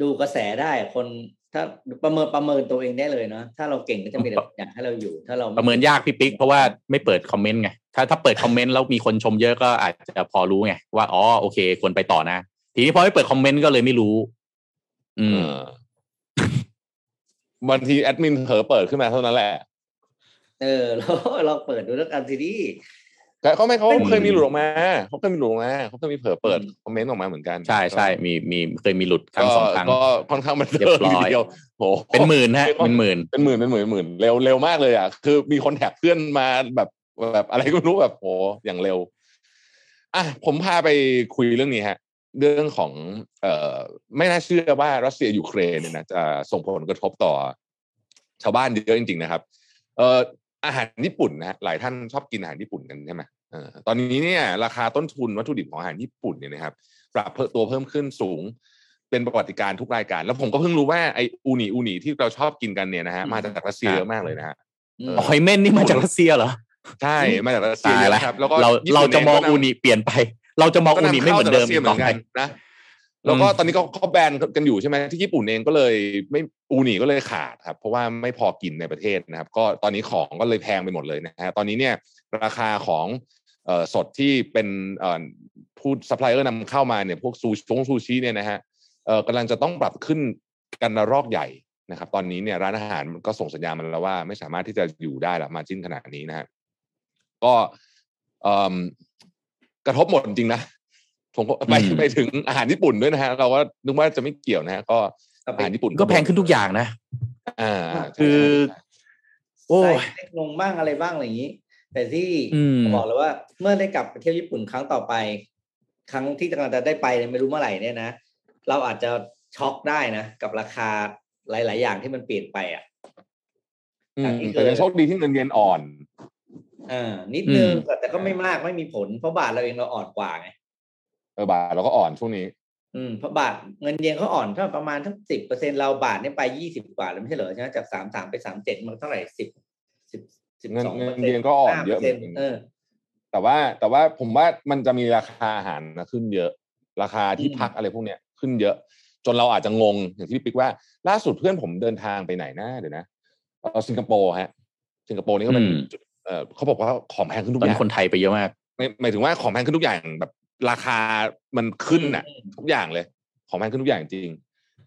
ดูกระแสได้คนถ้าประเมินตัวเองได้เลยเนาะถ้าเราเก่งก็จะมีแบบอยากให้เราอยู่ถ้าเราประเมินยากพี่ปิ๊กเพราะว่าไม่เปิดคอมเมนต์ไงถ้าเปิดคอมเมนต์แล้วมีคนชมเยอะก็อาจจะพอรู้ไงว่าอ๋อโอเคควรไปต่อนะทีนี้พอไม่เปิดคอมเมนต์ก็เลยไม่รู้บางทีแอดมินเผลอเปิดขึ้นมาเท่านั้นแหละเราเปิดดูแล้วกันทีนี้เขาเคยมีหลุดออกมาเขาเคยมีเผลอเปิดคอมเมนต์ออกมาเหมือนกันใช่ใช่มีเคยมีหลุดครั้งสองครั้งก็ค่อนข้างมันเรียบร้อยโอ้เป็นหมื่นฮะเป็นหมื่นเร็วมากเลยอ่ะคือมีคนแท็กเพื่อนมาแบบอะไรก็ไม่รู้แบบโหอย่างเร็วอ่ะผมพาไปคุยเรื่องนี้ฮะเรื่องของไม่น่าเชื่อว่ารัสเซียยูเครนเนี่ยนะจะส่งผลกระทบต่อชาวบ้านเยอะจริงๆนะครับอาหารญี่ปุ่นนะฮะหลายท่านชอบกินอาหารญี่ปุ่นกันใช่ไหมตอนนี้เนี่ยราคาต้นทุนวัตถุดิบของอาหารญี่ปุ่นเนี่ยนะครับปรับตัวเพิ่มขึ้นสูงเป็นประวัติการทุกรายการแล้วผมก็เพิ่งรู้ว่าไออูนิที่เราชอบกินกันเนี่ยนะฮะมาจากรัสเซียเยอะมากเลยนะฮะหอยเม่นนี่มาจากรัสเซียเหรอใช่มาจากรัสเซียนะครับแล้วก็เราจะมองอูนิเปลี่ยนไปเราจะมองอูนิไม่เหมือนเดิมต่อไปนะแล้วก็ตอนนี้เขาแบนกันอยู่ใช่ไหมที่ญี่ปุ่นเองก็เลยไม่อูนิก็เลยขาดครับเพราะว่าไม่พอกินในประเทศนะครับก็ตอนนี้ของก็เลยแพงไปหมดเลยนะฮะตอนนี้เนี่ยราคาของสดที่เป็นผู้ซัพพลายเออร์นำเข้ามาเนี่ยพวกซูชิเนี่ยนะฮะกำลังจะต้องปรับขึ้นกันระลอกใหญ่นะครับตอนนี้เนี่ยร้านอาหารมันก็ส่งสัญญาณมาแล้วว่าไม่สามารถที่จะอยู่ได้ละมาร์จิ้นขนาดนี้นะฮะก็กระทบหมดจริงนะผมก็ไปถึงอาหารญี่ปุ่นด้วยนะฮะเราก็นึกว่าจะไม่เกี่ยวนะฮะก็อาหารญี่ปุ่นก็แพงขึ้นทุกอย่างนะคือโอ้ยลงบ้างอะไรบ้างอะไรอย่างนี้แต่ที่บอกเลยว่าเมื่อได้กลับไปเที่ยวญี่ปุ่นครั้งต่อไปครั้งที่กำลังจะได้ไปไม่รู้เมื่อไหร่เนี่ยนะเราอาจจะช็อกได้นะกับราคาหลายๆอย่างที่มันเปลี่ยนไปอ่ะแต่ยังโชคดีที่เงินเยนอ่อนนิดนึงแต่ก็ไม่มากไม่มีผลเพราะบาทเราเองเราอ่อนกว่าไงบาทเราก็อ่อนช่วงนี้เพราะบาทเงินเยนเขาอ่อนเท่าประมาณทั้ง 10% เราบาทเนี่ยไป20กว่าแล้วไม่ใช่เหรอใช่ไหมจาก33ไป37มันเท่าไหร่10 12% เงินเยนก็อ่อนเยอะแต่ว่าผมว่ามันจะมีราคาอาหารนะขึ้นเยอะราคาที่พักอะไรพวกเนี้ยขึ้นเยอะจนเราอาจจะงงอย่างที่พี่ปิ๊กว่าล่าสุดเพื่อนผมเดินทางไปไหนนะเดี๋ยวนะสิงคโปร์ฮะสิงคโปร์นี่ก็เป็นจุดเขาบอกว่าของแพงขึ้นทุกอย่างคนไทยไปเยอะมากหมายถึงว่าของแพงขึ้นทุกอย่างแบบราคามันขึ้นอ่ะทุกอย่างเลยของแพงขึ้นทุกอย่างจริง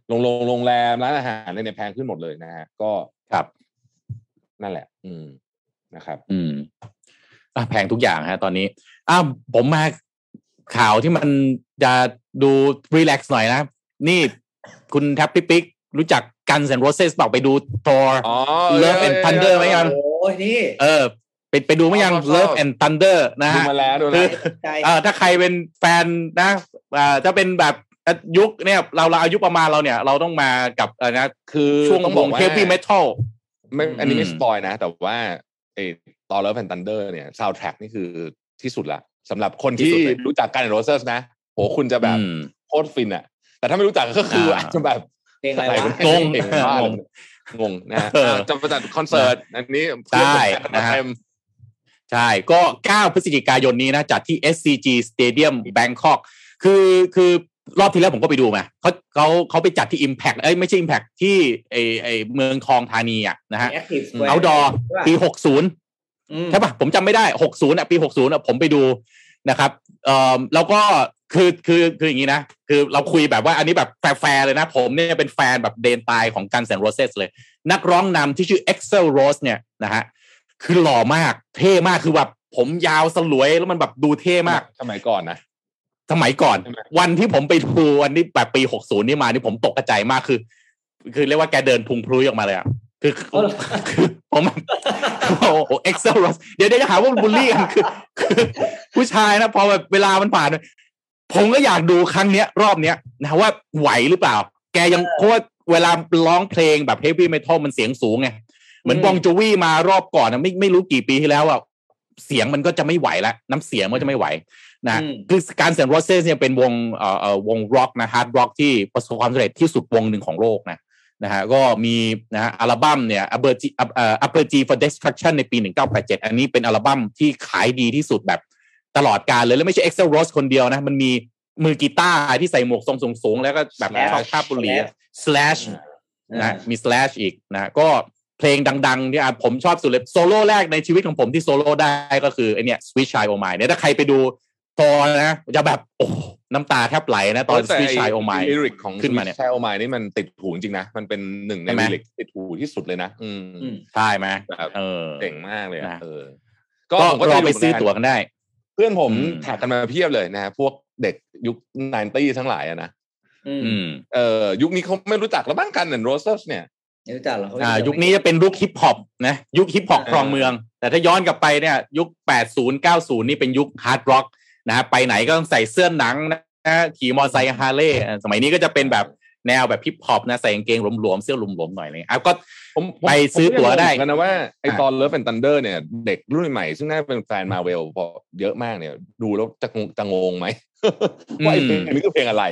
โรงแรมร้านอาหารอะไรเนี่ยแพงขึ้นหมดเลยนะฮะก็ครับนั่นแหละนะครับแพงทุกอย่างฮะตอนนี้ผมมาข่าวที่มันจะดูรีแลกซ์หน่อยนะนี่คุณแท็บปิ๊กรู้จักGuns N' Roses บอกไปดู Thor Love and Thunder มั้ยครับโอ้ยนี่ไปดูมั้ยยัง Love and Thunder นะฮะดูมาแล้วดูนะถ้าใครเป็นแฟนนะถ้าเป็นแบบยุคเนี่ยเราอายุประมาณเราเนี่ยเราต้องมากับนะคือช่วงวง Heavy Metal ไม่อันนี้ไม่สปอยนะแต่ว่าไอ้ Thor Love and Thunder เนี่ย soundtrack นี่คือที่สุดละสำหรับคนที่รู้จักGuns N' Roses นะโหคุณจะแบบโคตรฟินอะแต่ถ้าไม่รู้จักก็คืออาจจะแบบอะไรงงนะจะประจัดคอนเสิร์ตอันนี้ได้นะครับใช่ก็9พฤศจิกายนนี้นะจัดที่ SCG Stadium Bangkok คือรอบที่แล้วผมก็ไปดูมาเขาไปจัดที่ Impact ไม่ใช่ Impact ที่ไอเมืองทองธานีอ่ะนะฮะ Outdoor ปี60ใช่ป่ะผมจำไม่ได้60อ่ะปี60อ่ะผมไปดูนะครับแล้วก็คืออย่างนี้นะคือเราคุยแบบว่าอันนี้แบบแฟร์ๆเลยนะผมเนี่ยเป็นแฟนแบบเดนตายของGuns N' Rosesเลยนักร้องนำที่ชื่อ X Rose เนี่ยนะฮะคือหล่อมากเท่มากคือแบบผมยาวสลวยแล้วมันแบบดูเท่มากสมัยก่อนวันที่ผมไปดูวันนี้แบบปี60นี่มานี่ผมตกใจมากคือเรียกว่าแกเดินพุงพลุยออกมาเลยอ่ะคือผมโอ้โห X Rose เดี๋ยวจะหาว่าบูลลี่กันคือผู้ชายนะพอแบบเวลามันผ่าน ผมก็อยากดูครั้งเนี้ยรอบเนี้ยนะว่าไหวหรือเปล่าแกยังโคตรเวลาร้องเพลงแบบเฮฟวี่เมทัลมันเสียงสูงไงเหมือนบองโจวี่มารอบก่อนนะไม่รู้กี่ปีที่แล้วอ่ะเสียงมันก็จะไม่ไหวแล้วน้ำเสียงมันจะไม่ไหวนะคือการเซนโรเซสเนี่ยเป็นวงวงร็อกนะฮาร์ดร็อกที่ประสบความสำเร็จที่สุดวงหนึ่งของโลกนะฮะก็มีนะฮะอัลบั้มเนี่ย Apology for Destruction ในปี1987อันนี้เป็นอัลบั้มที่ขายดีที่สุดแบบตลอดกาลเลยแล้วไม่ใช่ Axl Rose คนเดียวนะมันมีมือกีตาร์ที่ใส่หมวกทรงสูงๆแล้วก็แบบชอบคาบบุหรี่ Slash นะมี Slash อีกนะก็เพลงดังๆที่ผมชอบสุดเลยโซโล่แรกในชีวิตของผมที่โซโล่ได้ก็คือไอเนี่ย Sweet Child O' Mine เนี่ยถ้าใครไปดูพอนะจะแบบโอ้น้ำตาแทบไหลนะตอน Sweet Child O' Mine ลิริกของ Sweet Child O' Mine นี่มันติดหูจริงนะมันเป็นหนึ่งในลิริกติดหูที่สุดเลยนะใช่ไหมเจ๋งมากเลยก็เราไปซื้อตั๋วกันได้เพื่อนผมถักกันมาเพียบเลยนะพวกเด็กยุค 90s ทั้งหลายอ่ะนะยุคนี้เขาไม่รู้จักแล้วบ้างกันเหมือน Roses เนี่ยรู้จักหรอยุคนี้จะเป็นยุคฮิปฮอปนะยุคฮิปฮอปครองเมืองแต่ถ้าย้อนกลับไปเนี่ยยุค80 90นี่เป็นยุคฮาร์ดร็อกนะไปไหนก็ต้องใส่เสื้อหนังนะขี่มอเตอร์ไซค์ฮาร์เลย์สมัยนี้ก็จะเป็นแบบแนวแบบฮิปฮอปนะใส่กางเกงหลวมๆเสื้อหลวมๆหน่อยเลยก็ไปซื้อตั๋วได้กันนะว่าไอ้ตอน Love and Thunder เนี่ยเด็กรุ่นใหม่ซึ่งน่าเป็นแฟน Marvel พอเยอะมากเนี่ยดูแล้วจะงงไหมว่าไอ้เพลงนี้คือเพลงอะไร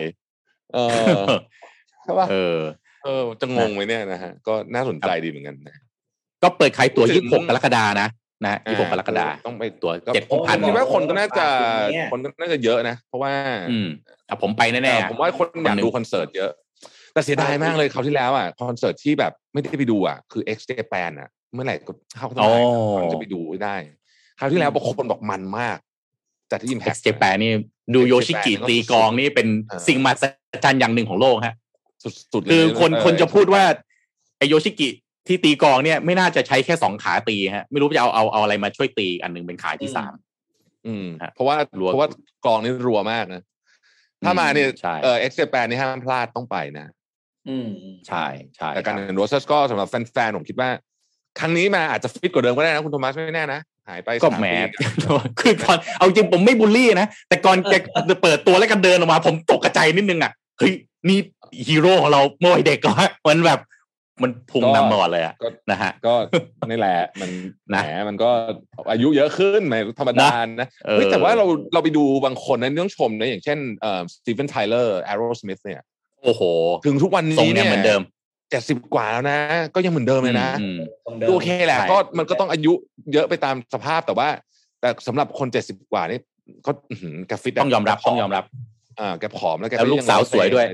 ใช่ป่ะจะงงไหมเนี่ยนะฮะก็น่าสนใจดีเหมือนกันนะก็เปิดขายตั๋ว26กรกฎาคมนะ26กรกฎาคมต้องไปตั๋ว 7,000 คิดว่าคนก็น่าจะเยอะนะเพราะว่าผมไปแน่ๆผมว่าคนอยากดูคอนเสิร์ตเยอะแต่เสียดายมากเลยคราวที่แล้วอ่ะคอนเสิร์ตที่แบบไม่ได้ไปดูอ่ะคือ X Japan อ่ะเมื่อไหร่ก็เข้าจะไปดูได้คราวที่แล้วบางคนบอกมันมากจัดที่ Impact เจแปนนี่ดูโยชิกิตีกองนี่เป็นสิ่งมหัศจรรย์อย่างหนึ่งของโลกฮะสุดๆเลยคือคนจะพูดว่าไอโยชิกิที่ตีกองเนี่ยไม่น่าจะใช้แค่2ขาตีฮะไม่รู้จะเอาอะไรมาช่วยตีอันนึงเป็นขาที่3เพราะว่ากองนี่รัวมากนะถ้ามาเนี่ยเอ็กซ์เจแปนนี่ห้ามพลาดต้องไปนะใช่ใช่แต่การเห็นโรเซสก็สำหรับแฟนๆผมคิดว่าครั้งนี้มาอาจจะฟิตกว่าเดิมก็ได้นะคุณโทมัสไม่แน่นะหายไปก็แหมคือก่อนเอาจริงผมไม่บูลลี่นะแต่ก่อนแกเปิดตัวแล้วกันเดินออกมาผมตกใจนิดนึงอ่ะเฮ้ยนี่ฮีโร่ของเราเมื่อวัยเด็กก็มันแบบมันพุ่งนำมาเลยอ่ะนะฮะก็นี่แหละมันแหมมันก็อายุเยอะขึ้นไม่ธรรมดานะแต่ว่าเราไปดูบางคนนะต้องชมนะอย่างเช่นสตีเฟนไทเลอร์แอโรสมิธเนี่ยโอ้โหถึงทุกวันนี้เนี่ยเหมือนเดิม70กว่าแล้วนะก็ยังเหมือนเดิมเลยนะโอเคแหละก็มันก็ต้องอายุเยอะไปตามสภาพแต่สำหรับคน70กว่านี่ก็แกฟิตต้องยอมรับแกผอมแล้วแกลูกสาวสวยด้วย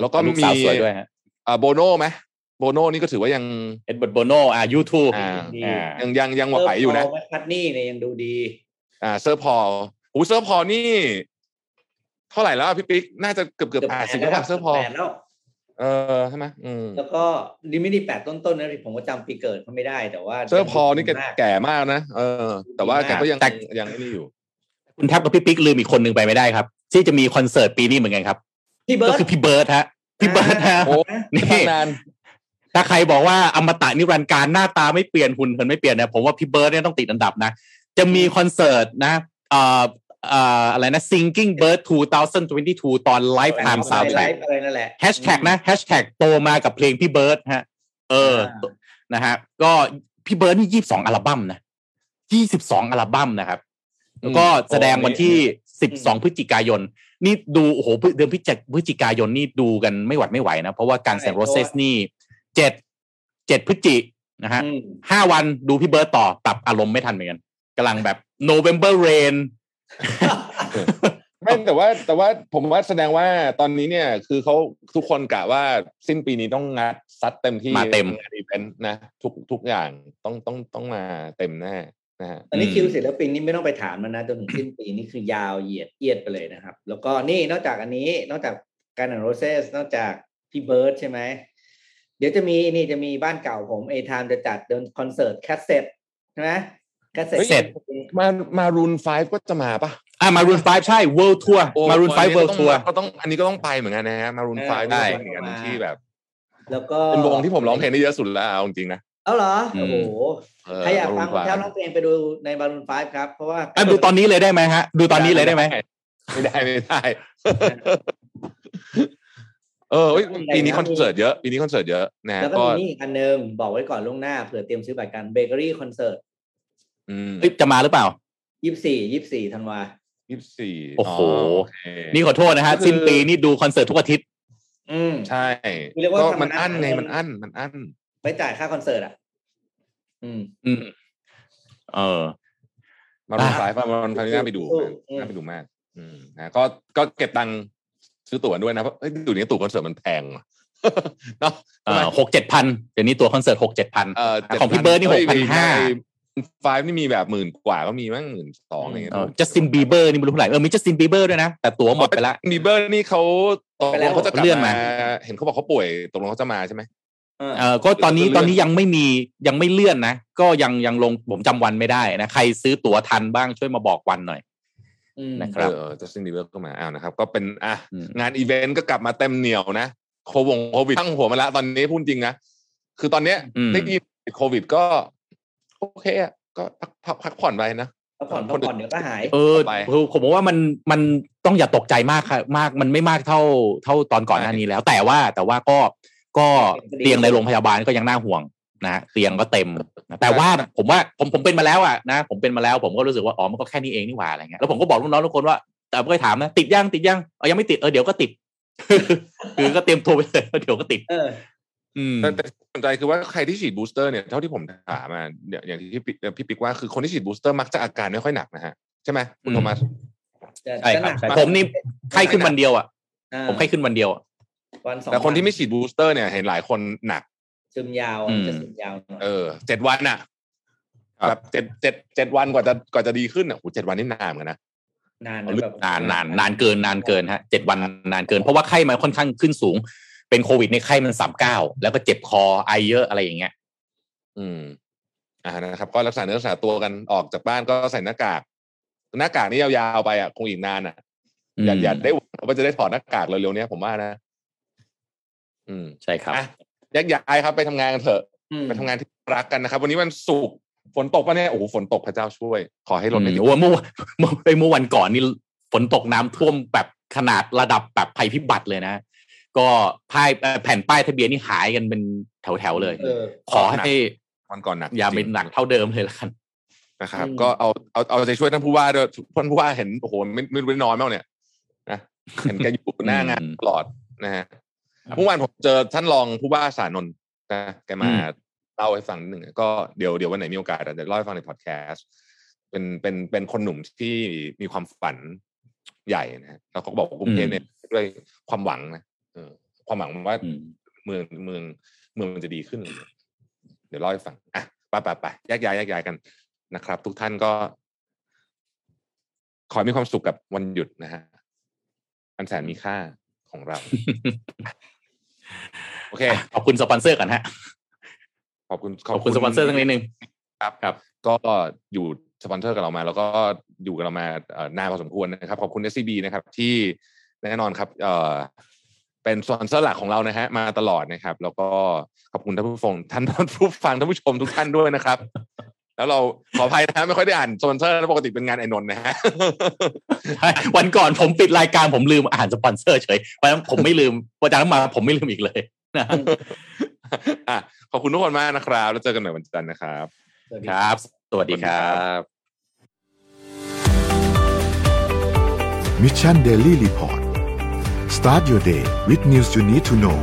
แล้วก็มีโบโน่ไหมโบโน่นี่ก็ถือว่ายังเอ็ดเวิร์ดโบโน่YouTube ยังว่าไปอยู่นะพัดนี่เนี่ยยังดูดีเซอร์พอลเซอร์พอลนี่เท่าไหร่แล้วพี่ปิ๊กน่าจะเกือบ80แล้วเซอร์พอลใช่ไหมแล้วก็นี่ไม่ได้แปดต้นๆนะผมก็จำปีเกิดเขาไม่ได้แต่ว่าเซอร์พอลนี่แก่มากนะแต่ว่าแกก็ยังนี่อยู่คุณแทบกับพี่ปิ๊กลืมอีกคนหนึ่งไปไม่ได้ครับที่จะมีคอนเสิร์ตปีนี้เหมือนกันครับพี่เบิร์ดก็คือพี่เบิร์ดฮะนี่ถ้าใครบอกว่าอมตะนิรันดร์การหน้าตาไม่เปลี่ยนหุ่นคนไม่เปลี่ยนเนี่ยผมว่าพี่เบิร์ดเนี่ยต้องติดอันดับนะจะมีคอนเสิร์ตนะอะไรนะ Sinking Bird 2022 ตอน Lifetime Soundtrack อะไรนั่นแหละ Hashtag นะ Hashtag โตมากับเพลงพี่เบิร์ดฮะนะฮะก็พี่เบิร์ดนี่22อัลบั้มนะ22อัลบั้มนะครับแล้วก็แสดงวันที่12พฤศจิกายนนี่ดูโอ้โหเดือนพฤศจิกายนนี่ดูกันไม่หวัดไม่ไหวนะเพราะว่าการGuns N' Rosesนี่7พฤศจินะฮะ5วันดูพี่เบิร์ดต่อปรับอารมณ์ไม่ทันเหมือนกันกำลังแบบ November Rainไม่แต่ว่าผมว่าแสดงว่าตอนนี้เนี่ยคือเขาทุกคนกะว่าสิ้นปีนี้ต้องงัดซัดเต็มที่มาเต็มอีเวนต์นะทุกอย่างต้องมาเต็มแน่นะฮะตอนนี้คิวศิลปินนี่ไม่ต้องไปถามมันนะจนถึงสิ้นปีนี่คือยาวเหยียดไปเลยนะครับแล้วก็นี่นอกจากอันนี้นอกจากGuns N' Rosesนอกจากพี่เบิร์ดใช่ไหมเดี๋ยวจะมีบ้านเก่าผมA Timeจะจัดเดินคอนเสิร์ตแคสเซ็ตใช่ไหมแคสเซ็ตมารูน5ก็จะมาปะมารูน5ใช่ World Tour มารูน5 World Tour ก็ต้องอันนี้ก็ต้องไปเหมือนกันนะฮะมารูน5ได้เหมือนกันที่แบบแล้วก็เป็นวงที่ผมร้องเพลงได้เยอะสุดแล้วเอาจริงๆนะเอาเหรอโอ้โหใครอยากฟังแถวร้องเพลงไปดูในมารูน5ครับเพราะว่าดูตอนนี้เลยได้ไหมฮะดูตอนนี้เลยได้ไหม ไม่ได้ ปีนี้คอนเสิร์ตเยอะนะแล้วก็มีนี่อีกอันนึงบอกไว้ก่อนล่วงหน้าเผื่อเตรียมซื้อบัตรกันเบเกอรี่คอนเสิร์ตจะมาหรือเปล่า24ธันวา24โอ้โหนี่ขอโทษนะฮะสิ้นปีนี่ดูคอนเสิร์ตทุกอาทิตย์ใช่ก็มันอั้นไงมันอั้นไปจ่ายค่าคอนเสิร์ตอ่ะมาลงสายฟ้ามันคราวนี้น่าไปดูมากนะก็เก็บตังค์ซื้อตั๋วด้วยนะเพราะดูนี้ตั๋วคอนเสิร์ตมันแพงเนาะ 6-7,000 เดี๋ยวนี้ตั๋วคอนเสิร์ต 6-7,000 ของพี่เบิร์ดนี่ 6,500 5นี่มีแบบหมื่นกว่าก็มีมั้ง 12,000 อะไรเงี้ยจัสตินบีเบอร์นี่ไม่รู้เท่าไหร่มีจัสตินบีเบอร์ด้วยนะแต่ตั๋วหมดไปละบีเบอร์นี่เขาตกลงเขาจะเลื่อนมาเห็นเขาบอกเขาป่วยตกลงเขาจะมาใช่มั้ยก็ตอนนี้ยังไม่เลื่อนนะก็ยังลงผมจำวันไม่ได้นะใครซื้อตั๋วทันบ้างช่วยมาบอกวันหน่อยนะครับจัสตินบีเบอร์ก็มาอ้าวนะครับก็เป็นงานอีเวนต์ก็กลับมาเต็มเหนียวนะโควิดทั้งหัวมาละตอนนี้พูดจริงนะคือตอนเนี้ยได้ยินโควิดก็โอเคอ่ะก็พักผ่อนไปนะพักผ่อนเดี๋ยวก็หายผมบอกว่ามันต้องอย่าตกใจมากค่ะมันไม่มากเท่าตอนก่อนหน้านี้แล้วแต่ว่าก็เตียงในโรงพยาบาลก็ยังน่าห่วงนะเตียงก็เต็มแต่ว่าผมว่าผมเป็นมาแล้วอ่ะนะผมเป็นมาแล้วผมก็รู้สึกว่าอ๋อมันก็แค่นี้เองนี่หว่าอะไรเงี้ยแล้วผมก็บอกลูกน้องทุกคนว่าแต่ไม่เคยถามนะติดยังยังไม่ติดเดี๋ยวก็ติดคือก็เตรียมตัวไปเลยเดี๋ยวก็ติดแต่สนใจคือว่าใครที่ฉีดบูสเตอร์เนี่ยเท่าที่ผมถามมาอย่างที่พี่ปิ๊กว่าคือคนที่ฉีดบูสเตอร์มักจะอาการไม่ค่อยหนักนะฮะใช่ไหมคุณโทมัสใช่ครับผมนี่ไข้ขึ้นวันเดียวอ่ะผมไข้ขึ้นวันเดียวแต่คนที่ไม่ฉีดบูสเตอร์เนี่ยเห็นหลายคนหนักซึมยาว7วันน่ะแบบ7วันกว่าจะดีขึ้นน่ะโห7วันนี่นานเหมือนกันนะนานเกินฮะ7วันนานเกินเพราะว่าไข้มันค่อนข้างขึ้นสูงเป็นโควิดในไข้มัน39แล้วก็เจ็บคอไอเยอะอะไรอย่างเงี้ยนะครับก็รักษาเนื้อรักษาตัวกันออกจากบ้านก็ใส่หน้ากากนี่ยาวๆไปอ่ะคงอีกนานอ่ะอย่าได้ว่าจะได้ถอดหน้ากากเร็วๆเนี้ยผมว่านะใช่ครับอยากย้ายครับไปทำงานกันเถอะไปทำงานที่รักกันนะครับวันนี้วันศุกร์ฝนตกป่ะเนี่ยโอ้โหฝนตกพระเจ้าช่วยขอให้ลดหน่อยโอ้เมื่อวันก่อนนี่ฝนตกน้ำท่วมแบบขนาดระดับแบบภัยพิบัติเลยนะก็แผ่นป้ายทะเบียนนี่หายกันเป็นแถวๆเลยขอให้วันก่อนหนักอย่าเป็นหนักเท่าเดิมเลยละกันนะครับก็เอาใจช่วยท่านผู้ว่าด้วยท่านผู้ว่าเห็นโอ้โหไม่รู้นอนมั้งเนี่ยนะเห็นแกอยู่หน้างานตลอดนะฮะเมื่อวานผมเจอท่านรองผู้ว่าสานนท์นะแกมาเล่าให้ฟังนิดนึงก็เดี๋ยววันไหนมีโอกาสจะเล่าให้ฟังในพอดแคสต์เป็นคนหนุ่มที่มีความฝันใหญ่นะแล้วเขาบอกว่ากรุงเทพเนี่ยด้วยความหวังนะความหวังว่าเมืองมันจะดีขึ้นเดี๋ยวเล่าให้ฟังอ่ะไปแยกย้ายกันนะครับทุกท่านก็ขอมีความสุขกับวันหยุดนะฮะอันแสนมีค่าของเราโอเคขอบคุณสปอนเซอร์กันฮะขอบคุณสปอนเซอร์สักนิดนึงครับก็อยู่สปอนเซอร์กับเรามาแล้วก็อยู่กับเรามานานพอสมควรนะครับขอบคุณ SCB นะครับที่แน่นอนครับเป็นสปอนเซอร์หลักของเรานะฮะมาตลอดนะครับแล้วก็ขอบคุณท่านผู้ฟังท่านผู้ชมทุกท่านด้วยนะครับแล้วเราขออภัยนะไม่ค่อยได้อ่านสปอนเซอร์ปกติเป็นงานไอ้นนท์นะฮะวันก่อนผมปิดรายการผมลืมอ่านสปอนเซอร์เฉยเพราะฉะนั้นผมไม่ลืมวันจันทร์มาผมไม่ลืมอีกเลยนะขอบคุณทุกคนมากนะครับแล้วเจอกันใหม่วันจันทร์นะครับครับสวัสดีครับ Mission Daily Report Start your day with news you need to know